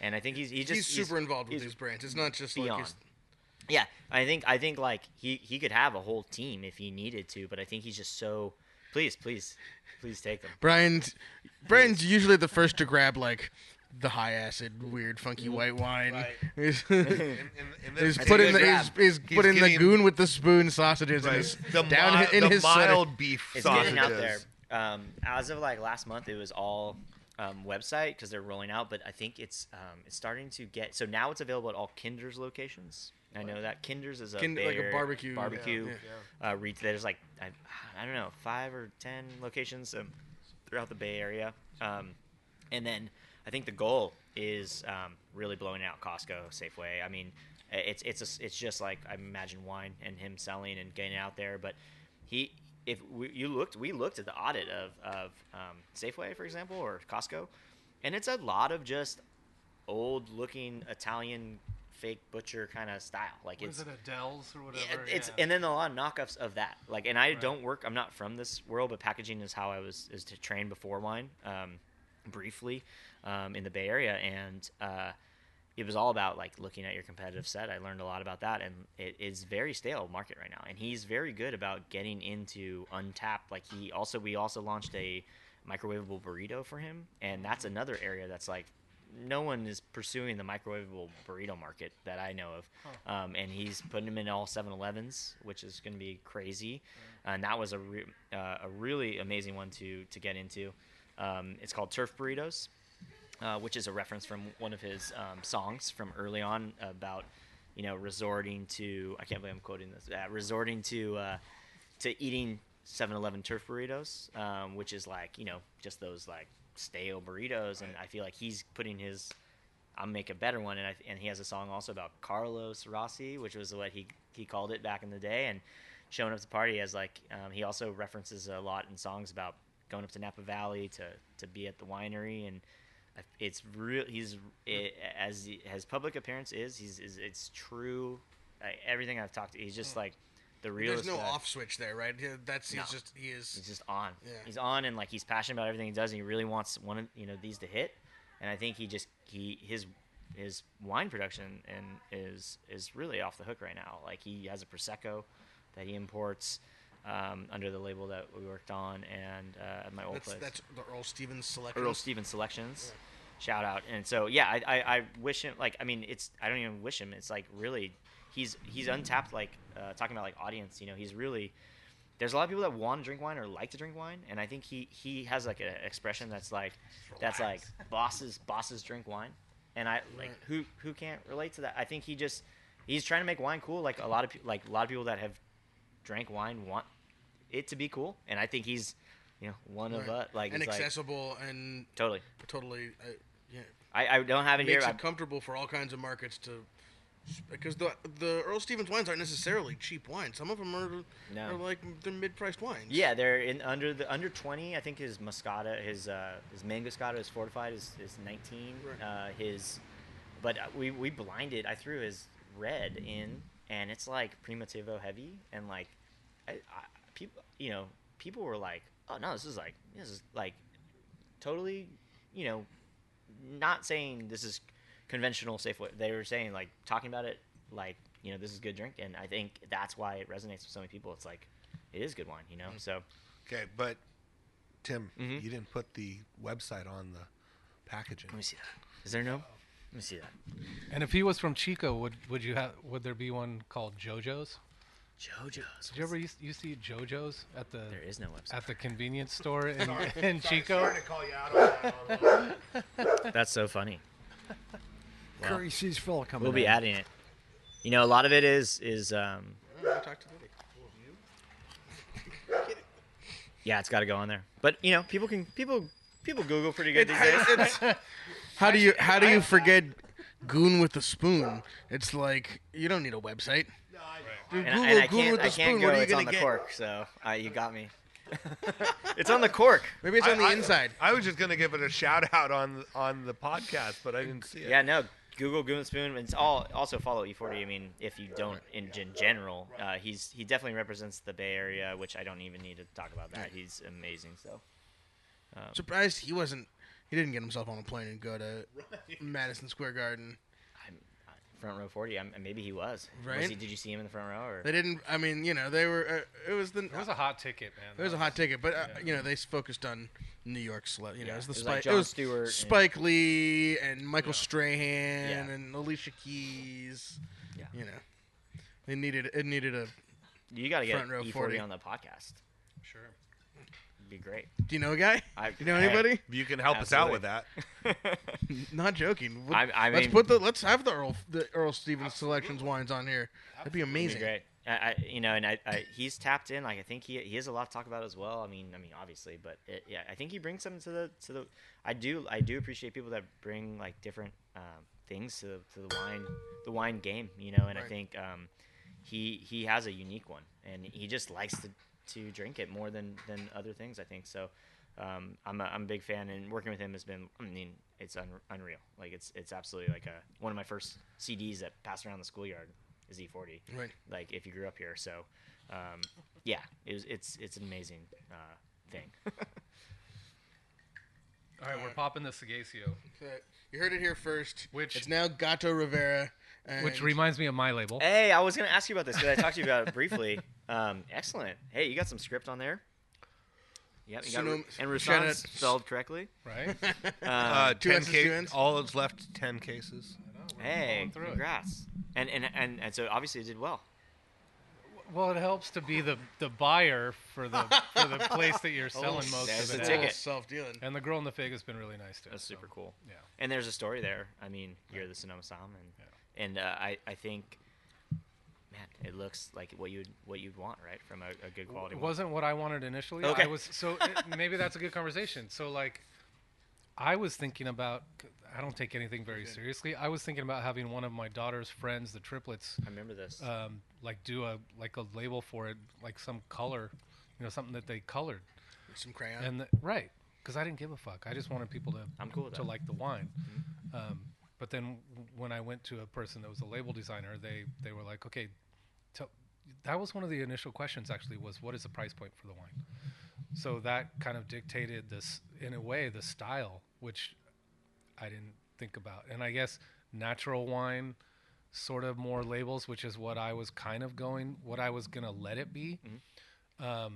And I think he's super involved with his brands. It's not just beyond. Yeah, I think like he could have a whole team if he needed to, but I think he's just so please take them. Brian's usually the first to grab like the high acid, weird, funky white wine. Right. He's putting the goon with the spoon sausages, right. in his mild beef sausages. It's getting out there. As of like last month, it was all. Website because they're rolling out, but I think it's starting to get so now it's available at all Kinder's locations. I know that Kinder's is a barbecue. Yeah. There's like I don't know 5 or 10 locations throughout the Bay Area, and then I think the goal is really blowing out Costco, Safeway. I mean, it's just like I imagine wine and him selling and getting it out there, but he. We looked at the audit of Safeway, for example, or Costco, and it's a lot of just old-looking Italian fake butcher kind of style. Like what is it Adele's or whatever? And then a lot of knockoffs of that. Like, and I don't work. I'm not from this world, but packaging is how I was to train before wine, briefly, in the Bay Area, and it was all about like looking at your competitive set. I learned a lot about that, and it is very stale market right now. And he's very good about getting into untapped. Like we also launched a microwavable burrito for him. And that's another area that's like, no one is pursuing the microwavable burrito market that I know of. Huh. And he's putting them in all 7-Elevens, which is going to be crazy. Yeah. And that was a really amazing one to get into. It's called Turf Burritos, which is a reference from one of his songs from early on about, you know, resorting to, I can't believe I'm quoting this, resorting to eating 7-Eleven turf burritos, which is like, you know, just those like stale burritos. Right. And I feel like he's putting his, I'll make a better one. And he has a song also about Carlos Rossi, which was what he called it back in the day. And showing up to the party as like, he also references a lot in songs about going up to Napa Valley to be at the winery. And it's real. As public appearance is, it's true. Everything I've talked to, he's just like, the realist. There's no off switch there, right? He's just on. Yeah. He's on, and like he's passionate about everything he does, and he really wants one of, you know, these to hit. And I think his wine production and is really off the hook right now. Like he has a prosecco that he imports under the label that we worked on, and at my old place. That's the Earl Stevens Selections. Earl Stevens Selections, yeah. Shout out. And so yeah, I wish him, like, I mean, it's, I don't even wish him. It's like really. He's untapped, like, talking about, like, audience, you know, he's really, there's a lot of people that want to drink wine or like to drink wine, and I think he has, like, an expression that's like bosses drink wine, and I, like, who can't relate to that? I think he's trying to make wine cool, like, a lot of people that have drank wine want it to be cool, and I think he's, you know, one of us, like, and accessible, like, and totally, yeah. I don't have it here. Makes it comfortable for all kinds of markets to. Because the Earl Stevens wines aren't necessarily cheap wines. Some of them are like, they're mid-priced wines. Yeah, they're in under 20. I think his Moscata, his Mango Moscata is fortified, is 19. Right. But we blinded. I threw his red in, and it's like Primitivo heavy, and like, people were like, oh no, this is like totally, you know, not saying this is conventional safe way. They were saying, like, talking about it, like, you know, this is good drink, and I think that's why it resonates with so many people. It's like, it is good wine, you know. So okay, but Tim, you didn't put the website on the packaging. Let me see that. Is there no? Let me see that. And if he was from Chico, would there be one called JoJo's? JoJo's. Did you ever you see JoJo's at the? There is no website at the convenience store in Chico. Sorry to call you out on that. That's so funny. Well, Curry sees Phil coming. We'll be adding it. You know, a lot of it is. Yeah, it's got to go on there. But you know, people Google pretty good these days. How do you forget Goon with a Spoon? It's like, you don't need a website. No, I know. Dude, Google, and I Goon with a Spoon. What are you gonna get? It's on the cork, so you got me. It's on the cork. Maybe it's on the inside. I was just gonna give it a shout out on the podcast, but I didn't see it. Yeah, no. Google Goon Spoon. It's all. Also follow E40. I mean, if you don't in general, he definitely represents the Bay Area, which I don't even need to talk about that. He's amazing. So surprised he wasn't. He didn't get himself on a plane and go to Madison Square Garden. Front row 40. Maybe he was. Right? Did you see him in the front row? Or? They didn't. I mean, you know, they were. It was a hot ticket, man. It was a hot ticket, but you know, they focused on New York celeb. You know, it was like Jon Stewart, Spike Lee, and Michael Strahan, and Alicia Keys. Yeah. You know, they needed a. You got to get front row E40 40 on the podcast. Sure. It'd be great. Do you know a guy? Do you know anybody? You can help us out with that. Not joking. Let's have the Earl Stevens Selections wines on here. That'd be amazing. That'd be great. He's tapped in. Like, I think he has a lot to talk about as well. I mean, obviously, but I think he brings something to the. I do appreciate people that bring like different things to the wine game. You know, and right. I think he has a unique one, and he just likes to drink it more than other things, I think. So I'm a big fan, and working with him has been, I mean, it's unreal. Like it's absolutely like one of my first CDs that passed around the schoolyard is E40. Right. Like if you grew up here. So it's an amazing thing. All right, we're popping the Seghesio. Okay. You heard it here first. Which it's now Gatto Rivera. Which reminds me of my label. Hey, I was going to ask you about this because I talked to you about it briefly. Excellent. Hey, you got some script on there. Yep, and Roussanne spelled correctly. Right. 2 N's, 2 N's. All that's left, 10 cases. Hey, congrats. And so obviously it did well. Well, it helps to be the buyer for the place that you're selling most of it at. Self-dealing. And the girl in the fig has been really nice to us. That's super cool. Yeah. And there's a story there. I mean, you're the Sonoma Psalm, and I think, man, it looks like what you'd want, right, from a good quality. It wasn't what I wanted initially. Okay. Maybe that's a good conversation. So like, I was thinking about, I don't take anything very seriously. I was thinking about having one of my daughter's friends, the triplets. I remember this. Do a label for it, like some color, something that they colored. Some crayon. Right, because I didn't give a fuck. I just wanted people to like the wine. Mm-hmm. But then when I went to a person that was a label designer, they were like, okay, that was one of the initial questions actually was, what is the price point for the wine? So that kind of dictated this, in a way, the style, which I didn't think about. And I guess natural wine, sort of more labels, which is what I was going to let it be, mm-hmm.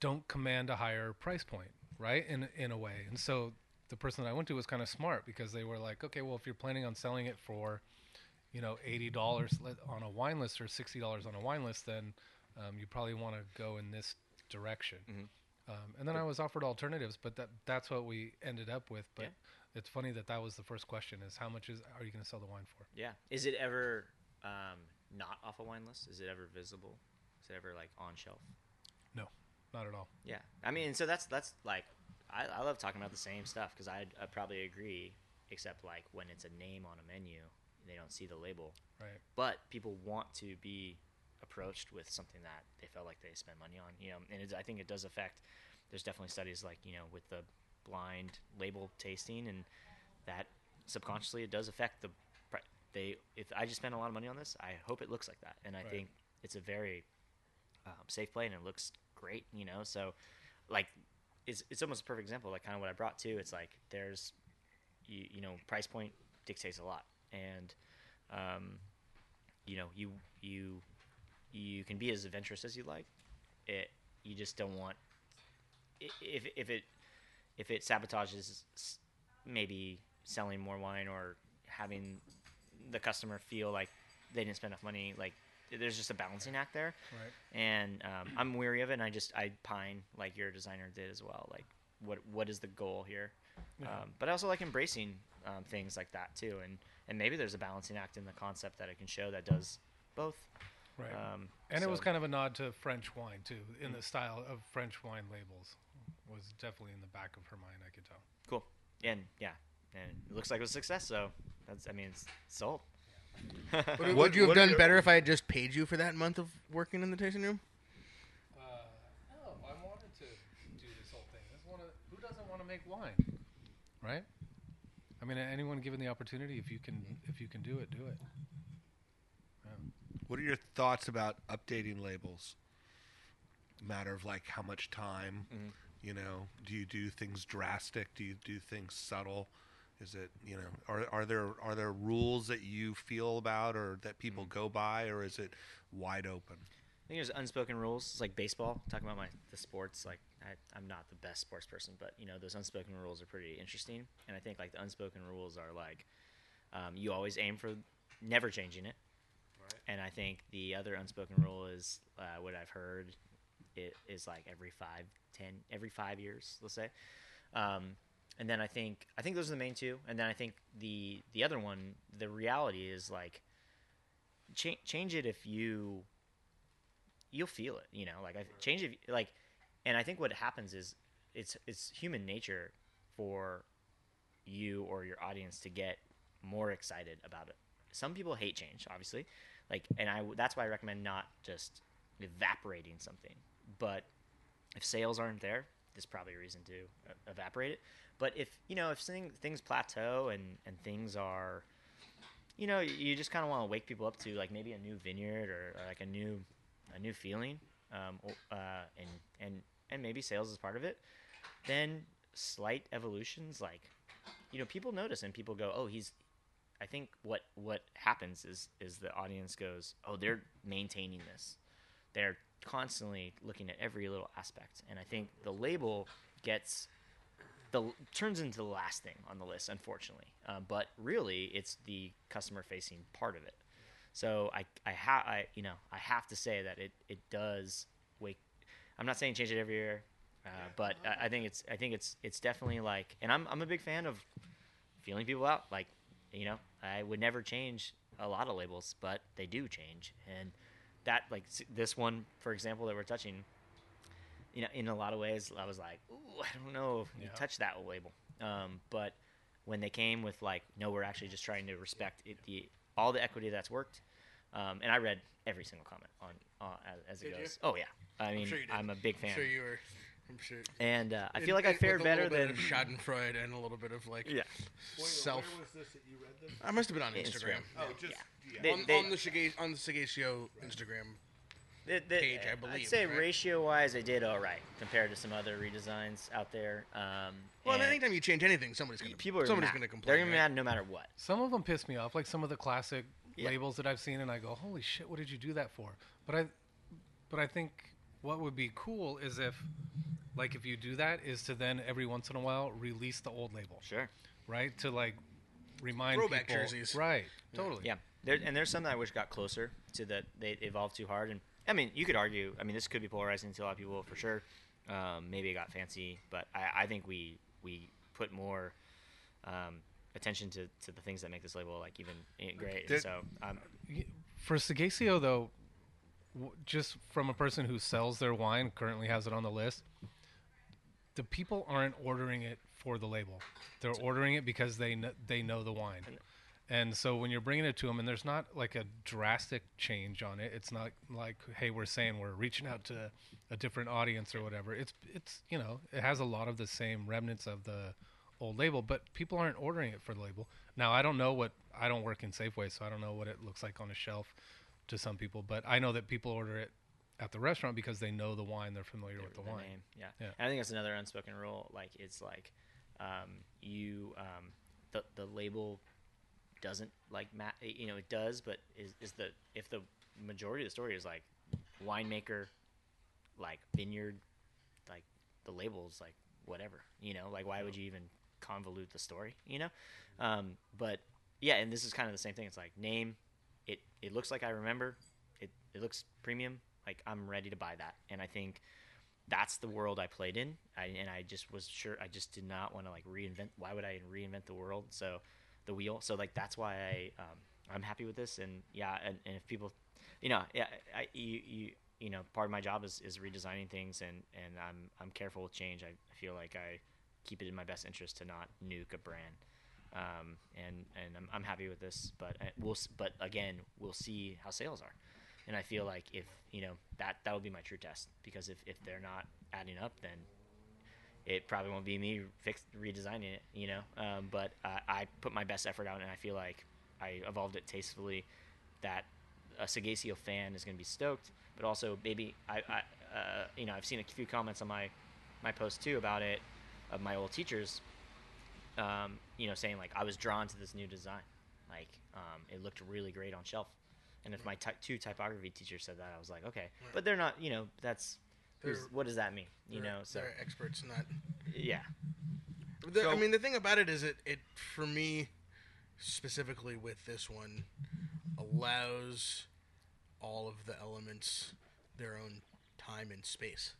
Don't command a higher price point, right? In a way. And so the person that I went to was kind of smart because they were like, okay, well, if you're planning on selling it for, $80 on a wine list or $60 on a wine list, then you probably want to go in this direction. Mm-hmm. And then I was offered alternatives, but that's what we ended up with. But it's funny that was the first question is how much are you going to sell the wine for? Yeah. Is it ever not off a wine list? Is it ever visible? Is it ever like on shelf? No, not at all. Yeah. I mean, so that's like, I love talking about the same stuff because I probably agree, except like when it's a name on a menu, they don't see the label. Right. But people want to be approached with something that they felt like they spent money on, and I think it does affect. There's definitely studies like, with the blind label tasting, and that subconsciously it does affect if I just spent a lot of money on this, I hope it looks like that. And I think it's a very safe play and it looks great, so like it's almost a perfect example, like kind of what I brought too. It's like there's, price point dictates a lot, and you can be as adventurous as you like. You just don't want if it sabotages maybe selling more wine or having the customer feel like they didn't spend enough money. Like there's just a balancing act there, right? And I'm weary of it. And I pine like your designer did as well. Like what is the goal here? Yeah. But I also like embracing things like that too. And maybe there's a balancing act in the concept that it can show that does both. Right. It was kind of a nod to French wine too, in the style of French wine labels was definitely in the back of her mind. I could tell. Cool. And it looks like it was a success. So it's sold. Yeah. Would you have done better if I had just paid you for that month of working in the tasting room? No, I wanted to do this whole thing. Who doesn't want to make wine, right? I mean, anyone given the opportunity, if you can do it. Yeah. What are your thoughts about updating labels? Matter of like how much time, do you do things drastic? Do you do things subtle? Is it, are there rules that you feel about or that people go by, or is it wide open? I think there's unspoken rules. It's like baseball, talking about the sports, like I'm not the best sports person, but those unspoken rules are pretty interesting. And I think like the unspoken rules are like, you always aim for never changing it. And I think the other unspoken rule is what I've heard. It is like every 5 years, let's say. And then I think those are the main two. And then I think the other one, the reality is like change it if you'll feel it. Like I change it like, and I think what happens is it's human nature for you or your audience to get more excited about it. Some people hate change, obviously. Like, that's why I recommend not just evaporating something. But if sales aren't there, there's probably a reason to evaporate it. But if if things plateau and things are, you just kind of want to wake people up to like maybe a new vineyard or like a new feeling, and maybe sales is part of it. Then slight evolutions, like people notice and people go, oh, he's. I think what happens is the audience goes, oh, they're maintaining this. They're constantly looking at every little aspect. And I think the label gets turns into the last thing on the list, unfortunately. But really, it's the customer-facing part of it. So I have to say that it does wake. I'm not saying change it every year, but I think it's definitely like. And I'm a big fan of feeling people out. Like, I would never change a lot of labels, but they do change. And that, like this one, for example, that we're touching, in a lot of ways, I was like, ooh, I don't know if you touch that label. But when they came with like, no, we're actually just trying to respect it, all the equity that's worked. And I read every single comment on as it goes. You? Oh yeah. I'm sure you did. I'm a big fan. I'm sure you were. I'm sure. And I feel like I fared better than Schadenfreude and a little bit of like self. Where was this that you read them? I must have been on Instagram. Oh, just on the Seghesio Instagram page, I believe. I'd say ratio wise, I did all right compared to some other redesigns out there. And anytime you change anything, somebody's going to complain. They're going to be mad no matter what. Some of them piss me off, like some of the classic labels that I've seen, and I go, "Holy shit, what did you do that for?" But I think what would be cool is if you do that, is to then every once in a while release the old label. Sure. Right? To like remind throwback people. Jerseys. Right. Yeah. Totally. Yeah. There's some that I wish got closer to that. They evolved too hard. And I mean, you could argue, this could be polarizing to a lot of people for sure. Maybe it got fancy, but I think we put more attention to the things that make this label like even great. For Seghesio though, just from a person who sells their wine, currently has it on the list, the people aren't ordering it for the label. They're ordering it because they know the wine. And so when you're bringing it to them and there's not like a drastic change on it, it's not like, hey, we're saying we're reaching out to a different audience or whatever. It's it has a lot of the same remnants of the old label, but people aren't ordering it for the label. Now, I don't work in Safeway, so I don't know what it looks like on a shelf to some people, but I know that people order it at the restaurant because they know the wine, they're familiar with the wine. Name. Yeah. Yeah. And I think that's another unspoken rule. Like, it's like, the label doesn't like, it does, but if the majority of the story is like winemaker, like vineyard, like the label's like whatever, like why would you even convolute the story, but yeah. And this is kind of the same thing. It's like name, It looks like I remember. It looks premium. Like, I'm ready to buy that. And I think that's the world I played in. I just was sure. I just did not want to, like, reinvent. Why would I reinvent the world? So, the wheel. So, like, that's why I'm happy with this. And, yeah, and if people, part of my job is redesigning things. And I'm careful with change. I feel like I keep it in my best interest to not nuke a brand. And I'm happy with this, but again, we'll see how sales are. And I feel like if, that would be my true test, because if they're not adding up, then it probably won't be me redesigning it, I put my best effort out and I feel like I evolved it tastefully, that a Seghesio fan is going to be stoked, but also maybe I I've seen a few comments on my post too about it, of my old teachers, saying like I was drawn to this new design, like it looked really great on shelf, and if my two typography teachers said that, I was like, okay, right. But they're not, what does that mean? They're experts, not. Yeah. The thing about it is it for me specifically with this one allows all of the elements their own time and space.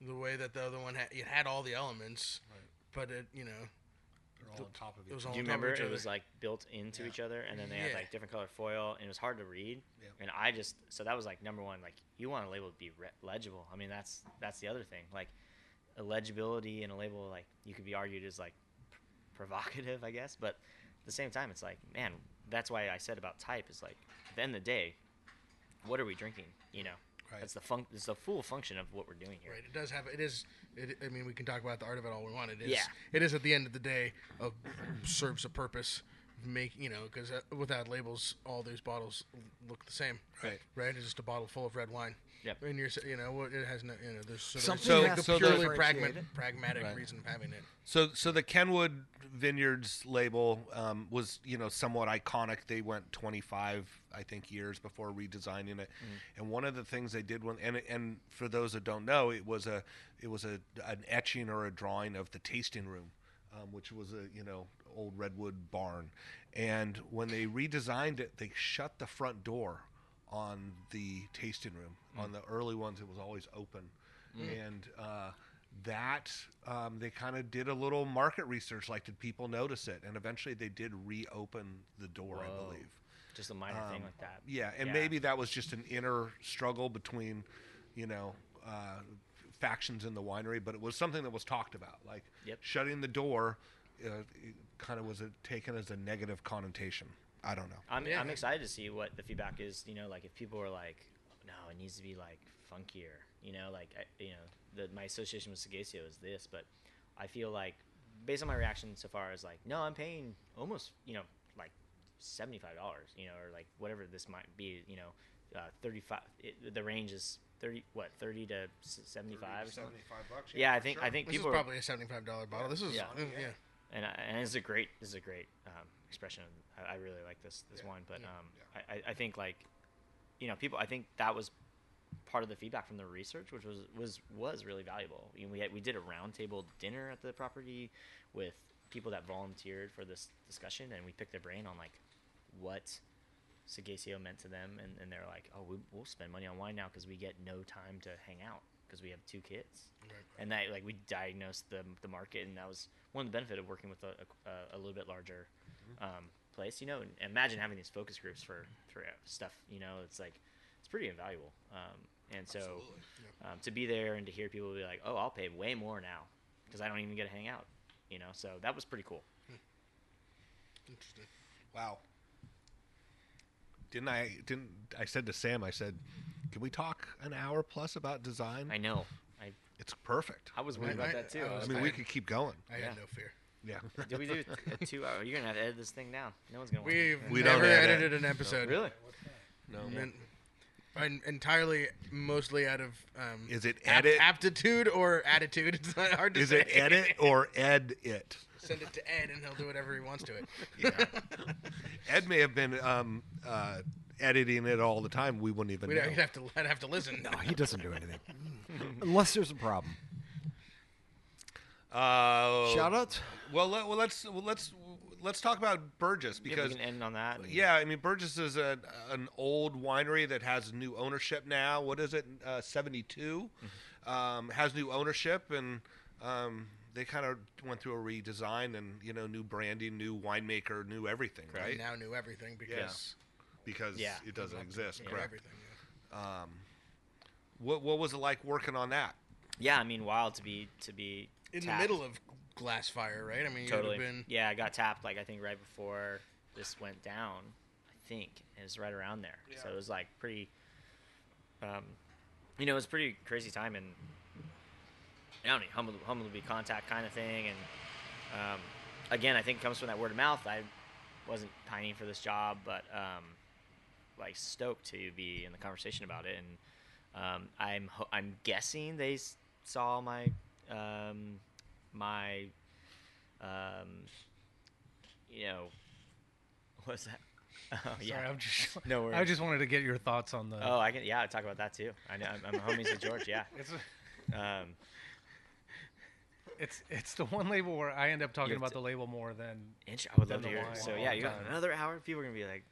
The way that the other one it had all the elements, right. But it, they're all on top of each other. Do you remember it was like built into each other, and then they had like different color foil, and it was hard to read. Yeah. And so that was like number one. Like, you want a label to be legible. That's the other thing. Like, legibility in a label, like, you could be argued as like provocative, I guess. But at the same time, it's like, man, that's why I said about type is like, at the end of the day, what are we drinking? Right. That's it's the full function of what we're doing here. Right. It does have. It is. We can talk about the art of it all we want. It is. Yeah. It is at the end of the day serves a purpose make, you know, because without labels, all these bottles look the same. Right. Right? It's just a bottle full of red wine. Yep. And you're, you know, it has no, you know, there's so purely pragmatic right. reason of having it. So the Kenwood Vineyards label was, you know, somewhat iconic. They went 25, I think, years before redesigning it. Mm. And one of the things they did when, and for those that don't know, it was an etching or a drawing of the tasting room, which was a, you know, old redwood barn. And when they redesigned it, they shut the front door on the tasting room. Mm. On the early ones, it was always open. Mm. And they kind of did a little market research, like did people notice it? And eventually they did reopen the door. Whoa. I believe. Just a minor thing like that. Yeah, and maybe that was just an inner struggle between, you know, factions in the winery, but it was something that was talked about. Like shutting the door kind of was taken as a negative connotation. I don't know. I'm excited to see what the feedback is, you know, like if people are like, no, it needs to be like funkier, you know, like, my association with Seghesio is this, but I feel like based on my reaction so far is like, no, I'm paying almost, you know, like $75, you know, or like whatever this might be, you know, 35, the range is 30 to 75 $75. Yeah, I think this people is probably a $75 bottle. This is and this is a great expression. I really like this wine, but I think, like, you know, people. I think that was part of the feedback from the research, which was really valuable. I mean, we did a roundtable dinner at the property with people that volunteered for this discussion, and we picked their brain on like what Seghesio meant to them, and they're like, oh, we'll spend money on wine now because we get no time to hang out because we have two kids. Right. And that, like, we diagnosed the market, and that was one of the benefits of working with a little bit larger place, you know. And imagine having these focus groups for stuff, you know. It's like, it's pretty invaluable. And so to be there and to hear people be like, oh, I'll pay way more now because I don't even get to hang out, you know. So that was pretty cool. Interesting. Wow. I said to Sam, I said, can we talk an hour plus about design? I know. It's perfect. I was worried about that too. I mean, we could keep going. I had no fear. Yeah. Did we do a 2 hour? You're going to have to edit this thing down. No one's going to watch it. We've never edited an episode. No. Really? No. Entirely, mostly out of is it edit? Aptitude or attitude? It's not hard to say. Is it edit or ed it? Send it to Ed, and he'll do whatever he wants to it. Yeah. Ed may have been editing it all the time. We wouldn't even know. I'd have to listen. No, he doesn't do anything. Unless there's a problem. Shout out? Well, let's talk about Burgess, because we can end on that. Yeah, I mean, Burgess is an old winery that has new ownership now. What is it? 72 has new ownership, and they kind of went through a redesign and, you know, new branding, new winemaker, new everything, right? Right? Now new everything because it doesn't exist, correct? Everything, yeah. What was it like working on that? Yeah, I mean, wild to be in tapped. The middle of glass fire, right? I mean, totally. Yeah, I got tapped, like, I think right before this went down, I think. It was right around there. Yeah. So it was like pretty you know, it was pretty crazy time, and I don't know, humble to be contact kind of thing. And again, I think it comes from that word of mouth. I wasn't pining for this job, but like stoked to be in the conversation about it. And I'm guessing they saw my you know, what's that? Oh, yeah. Sorry, I'm just. No worries. I just wanted to get your thoughts on the. Oh, I can. Yeah, I talk about that too. I know I'm homies with George. Yeah. It's the one label where I end up talking about the label more than I would love to hear it. So yeah, you got another hour. People are gonna be like,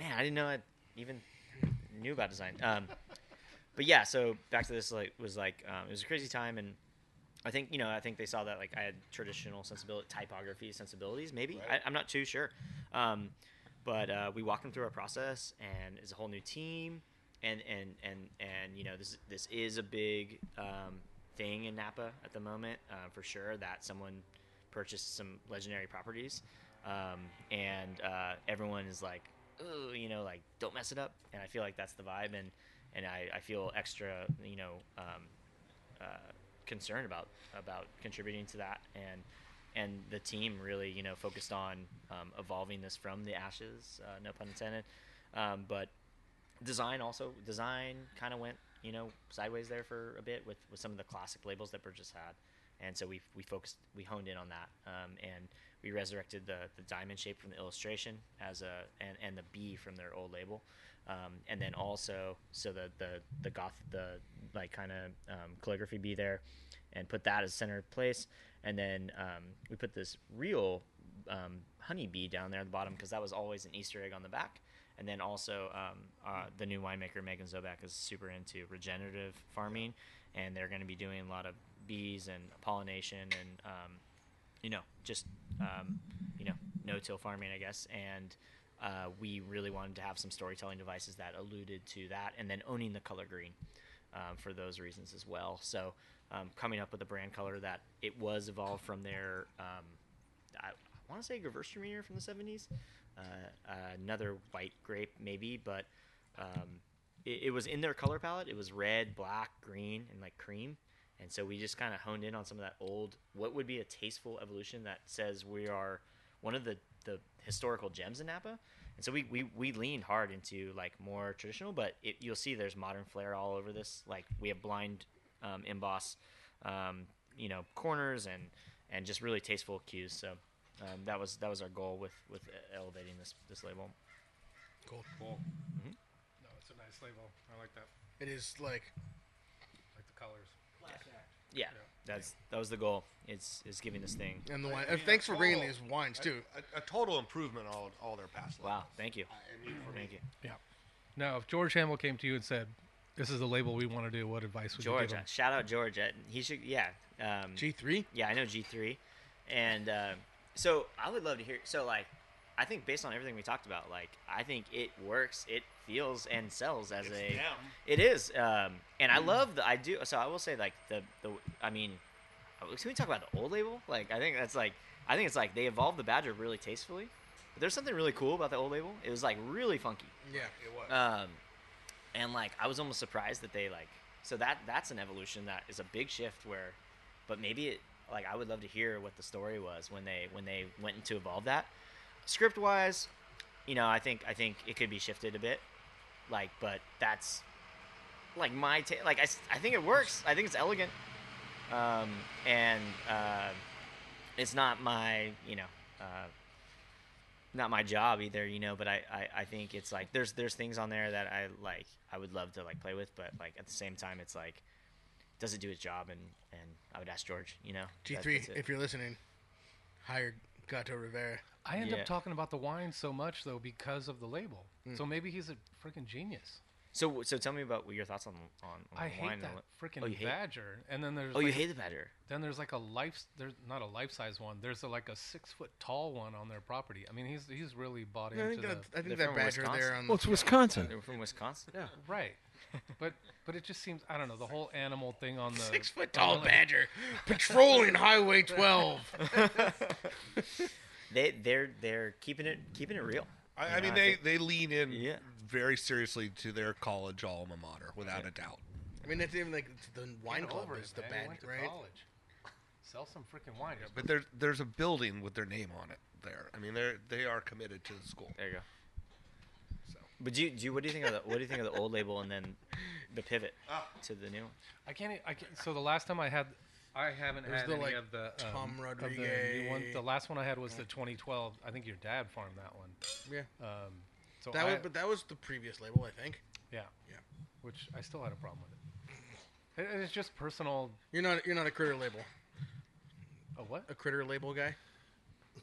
man, I didn't know I even knew about design. But yeah, so back to this, like, was like it was a crazy time, and I think they saw that, like, I had traditional typography sensibilities. Maybe right. I'm not too sure, but we walked them through our process, and it's a whole new team, and you know, this is a big. Thing in Napa at the moment, for sure, that someone purchased some legendary properties, and everyone is like, oh, you know, like, don't mess it up. And I feel like that's the vibe, and I feel extra, you know, concerned about contributing to that. And and the team really, you know, focused on evolving this from the ashes, no pun intended. But design kind of went, you know, sideways there for a bit with some of the classic labels that Burgess had. And so we honed in on that, and we resurrected the diamond shape from the illustration and the B from their old label, and then also so the goth like kind of calligraphy B there, and put that as center of place, and then we put this real honey bee down there at the bottom because that was always an Easter egg on the back. And then also the new winemaker Megan Zoback is super into regenerative farming, and they're going to be doing a lot of bees and pollination and no-till farming, I guess, and we really wanted to have some storytelling devices that alluded to that, and then owning the color green for those reasons as well. So coming up with a brand color that it was evolved from their I want to say Gewürztraminer from the 70s, another white grape maybe, but it was in their color palette. It was red, black, green, and like cream. And so we just kind of honed in on some of that old, what would be a tasteful evolution that says we are one of the historical gems in Napa. And so we leaned hard into like more traditional, but you'll see there's modern flair all over this. Like we have blind emboss, corners and just really tasteful cues. So that was our goal with elevating this label. Cool. Mm-hmm. No, it's a nice label. I like that. It is like the colors. Yeah, that was the goal. It's giving this thing. And the wine. I mean, thanks for bringing these wines too. A total improvement on all their past. Wow, labels. Thank you. Thank you. Yeah. Now, if George Hamill came to you and said, "This is the label we want to do," what advice would you give him? Shout out George. He should. Yeah. G3. Yeah, I know G3, and so I would love to hear. So like, I think based on everything we talked about, like I think it works. It feels and sells as it's a. Them. It is, and I love the. I do. So I will say like the. I mean, can we talk about the old label? Like I think that's like. I think it's like they evolved the Badger really tastefully, but there's something really cool about the old label. It was like really funky. Yeah, it was. And like I was almost surprised that they like. So that's an evolution that is a big shift where, but maybe it like I would love to hear what the story was when they went into evolve that. Script wise, you know, I think it could be shifted a bit, like, but that's like my I think it works. I think it's elegant, and it's not my not my job either, you know. But I think it's like there's things on there that I would love to like play with, but like at the same time it's like does it do its job? And I would ask George, you know. G3, if you're listening, hire Gatto Rivera. I end up talking about the wine so much, though, because of the label. Mm. So maybe he's a freaking genius. So tell me about your thoughts on I the wine. I hate that freaking Badger. And then there's you hate the Badger. Then there's like there's not a life-size one. There's like a 6-foot-tall one on their property. I mean, he's really bought into that. I think that Badger there on. Well, it's Wisconsin. They're from Wisconsin. Yeah, right. But it just seems, I don't know, the whole animal thing on the 6-foot-tall Badger patrolling Highway 12. They're keeping it real. I mean they lean in very seriously to their college alma mater without a doubt. I mean that's even like the wine club is the band, right? College. Sell some freaking wine. Yeah, but there's a building with their name on it there. I mean they are committed to the school. There you go. So. But what do you think of the old label and then the pivot to the new one? I can't. So the last time I haven't had any of the Tom Rodriguez. The last one I had was the 2012. I think your dad farmed that one. Yeah. So that was the previous label, I think. Yeah. Yeah. Which I still had a problem with it. It's just personal. You're not a critter label. A what? A critter label guy.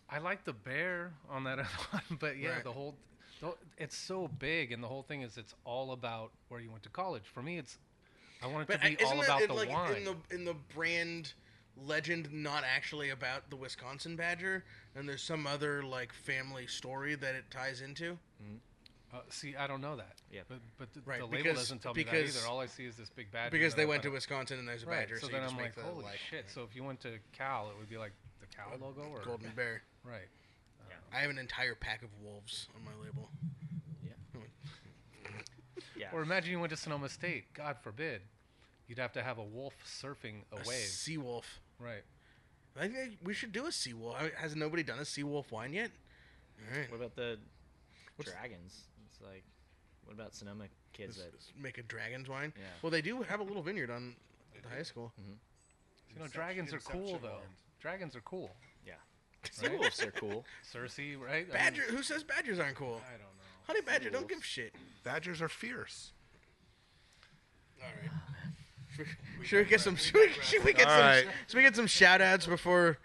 I like the bear on that other one, but yeah, right. It's so big, and the whole thing is it's all about where you went to college. For me, I want it to be all about the wine. In the brand legend, not actually about the Wisconsin Badger, and there's some other like family story that it ties into. Mm-hmm. See, I don't know that. Yeah, but the label doesn't tell me that either. All I see is this big Badger. Because they went to Wisconsin and there's a Badger. So then I'm like, holy shit! So if you went to Cal, it would be like the Cal logo or Golden Bear. Right. I have an entire pack of wolves on my label. Yeah. Or imagine you went to Sonoma State. God forbid. You'd have to have a wolf surfing a wave. Sea wolf. Right. I think we should do a Seawolf. Has nobody done a Seawolf wine yet? All right. What about the dragons? It's like, what about Sonoma kids that make a dragons wine? Yeah. Well, they do have a little vineyard on the high school. Mm-hmm. You know, dragons are cool, though. Dragons are cool. Yeah. Right? Seawolves are cool. Cersei, right? Badger. I mean, who says badgers aren't cool? I don't know. Honey badger, don't give shit. Badgers are fierce. All right. Should we get some shout outs before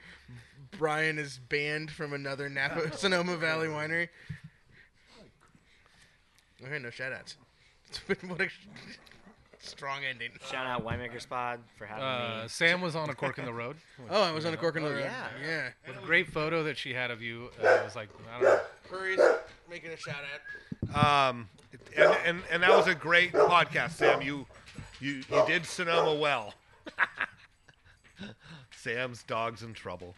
Brian is banned from another Napa Sonoma Valley winery? Okay, no shout outs. What a strong ending. Shout out Winemaker Spot for having me. Sam was on A Cork in the Road. Oh, I was on A Cork in the Road. Yeah. With a great photo that she had of you. It was like, I don't know. Curry's making a shout out. And that was a great podcast, Sam. You did Sonoma well. Sam's dog's in trouble.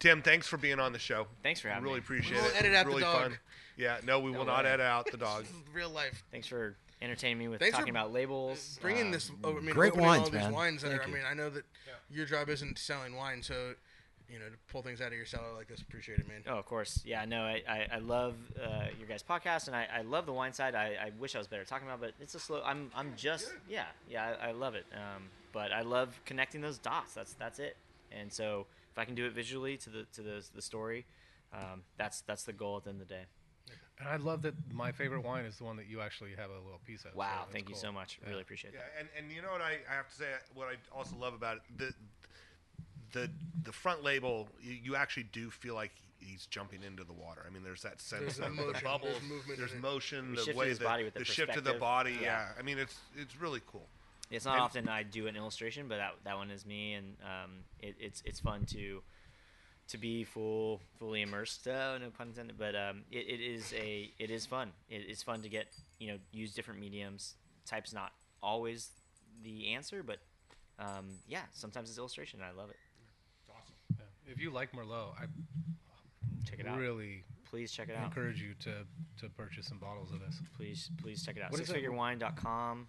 Tim, thanks for being on the show. Thanks for having me. Really appreciate it. We'll edit out the dog. Fun. Yeah, no, we will not edit out the dog. Real life. Thanks for entertaining me with talking about labels. Bringing this, great wines, all these wines that are, I know that your job isn't selling wine, so to pull things out of your cellar like this, appreciate it, man. Oh, of course. Yeah, no, I love your guys' podcast, and I love the wine side. I wish I was better talking about it, but it's a slow. I love it. But I love connecting those dots. That's it. And so if I can do it visually to the story, that's the goal at the end of the day. And I love that my favorite wine is the one that you actually have a little piece of. Wow, so thank you so much. Yeah. Really appreciate that. Yeah, and you know what I have to say? What I also love about it, the front label, you actually do feel like he's jumping into the water. I mean, there's that sense of the bubbles, there's motion, the way that the shift of the body. Yeah. I mean, it's really cool. It's not often I do an illustration, but that one is me, and it's fun to be fully immersed. No pun intended. But it is fun. It's fun to get use different mediums. Type's not always the answer, but sometimes it's illustration. And I love it. If you like Merlot, check it out. Really, please check it out. Encourage you to purchase some bottles of this. Please check it out. Sixfigurewine.com.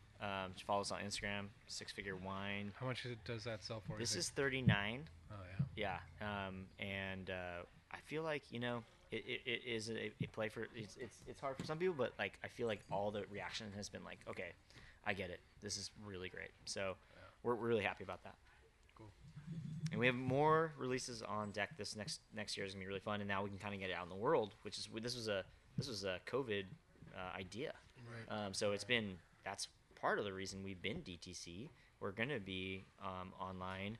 Follow us on Instagram. Sixfigurewine. How much does that sell for? This is $39. Oh yeah. Yeah. I feel like it is a play for. It's hard for some people, but like I feel like all the reaction has been like, okay, I get it. This is really great. So we're really happy about that. And we have more releases on deck. This next year is gonna be really fun, and now we can kind of get it out in the world, which is this was a COVID idea. Right. So that's part of the reason we've been DTC. We're gonna be online,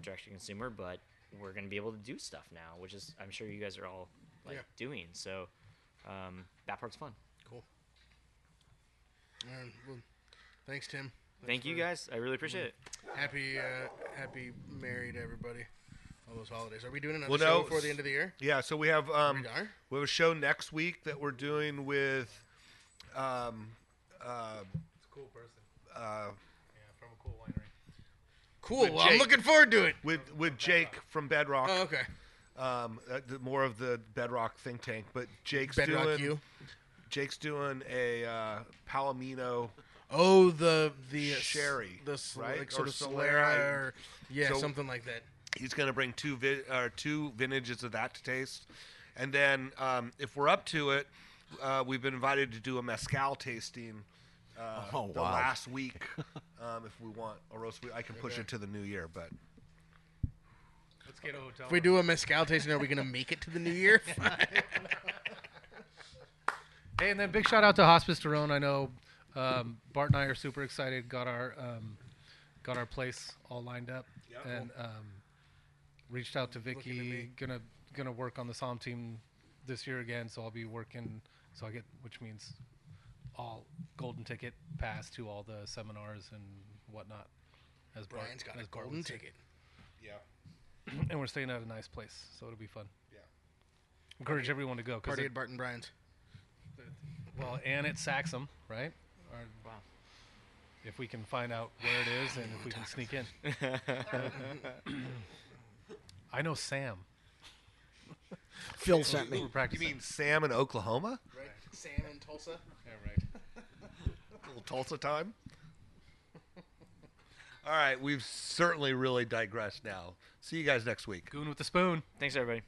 direct to consumer, but we're gonna be able to do stuff now, which is I'm sure you guys are all doing. So that part's fun. Cool. Well, thanks, Tim. Thank you guys. I really appreciate it. Happy married everybody. All those holidays. Are we doing another show before the end of the year? Yeah. So we have a show next week that we're doing with it's a cool person. From a cool winery. Cool. Well, I'm looking forward to it. With Jake from Bedrock. Oh, okay. More of the Bedrock think tank, but Jake's doing a Palomino. Oh, the sherry, right? Like sort of Solera, so something like that. He's going to bring two vintages of that to taste, and then if we're up to it, we've been invited to do a mezcal tasting last week. If we want Orosco, I can push it to the new year, but. Let's get a hotel. If we do a mezcal tasting, are we going to make it to the new year? Hey, and then big shout out to Hospice Tyrone. I know. Bart and I are super excited. Got our place all lined up, and reached out to Vicky. Gonna work on the Psalm team this year again. So I'll be working. So I get, which means all golden ticket pass to all the seminars and whatnot. As Brian's got a golden ticket. Yeah. And we're staying at a nice place, so it'll be fun. Yeah. Encourage everyone to go. Party at Bart and Brian's. Well, and at Saxum, right? Wow. If we can find out where it is and if we can sneak in. I know Sam. Phil sent me. You mean Sam in Oklahoma? Right. Sam in Tulsa? Yeah, right. A little Tulsa time. All right, we've certainly really digressed now. See you guys next week. Goon with the spoon. Thanks, everybody.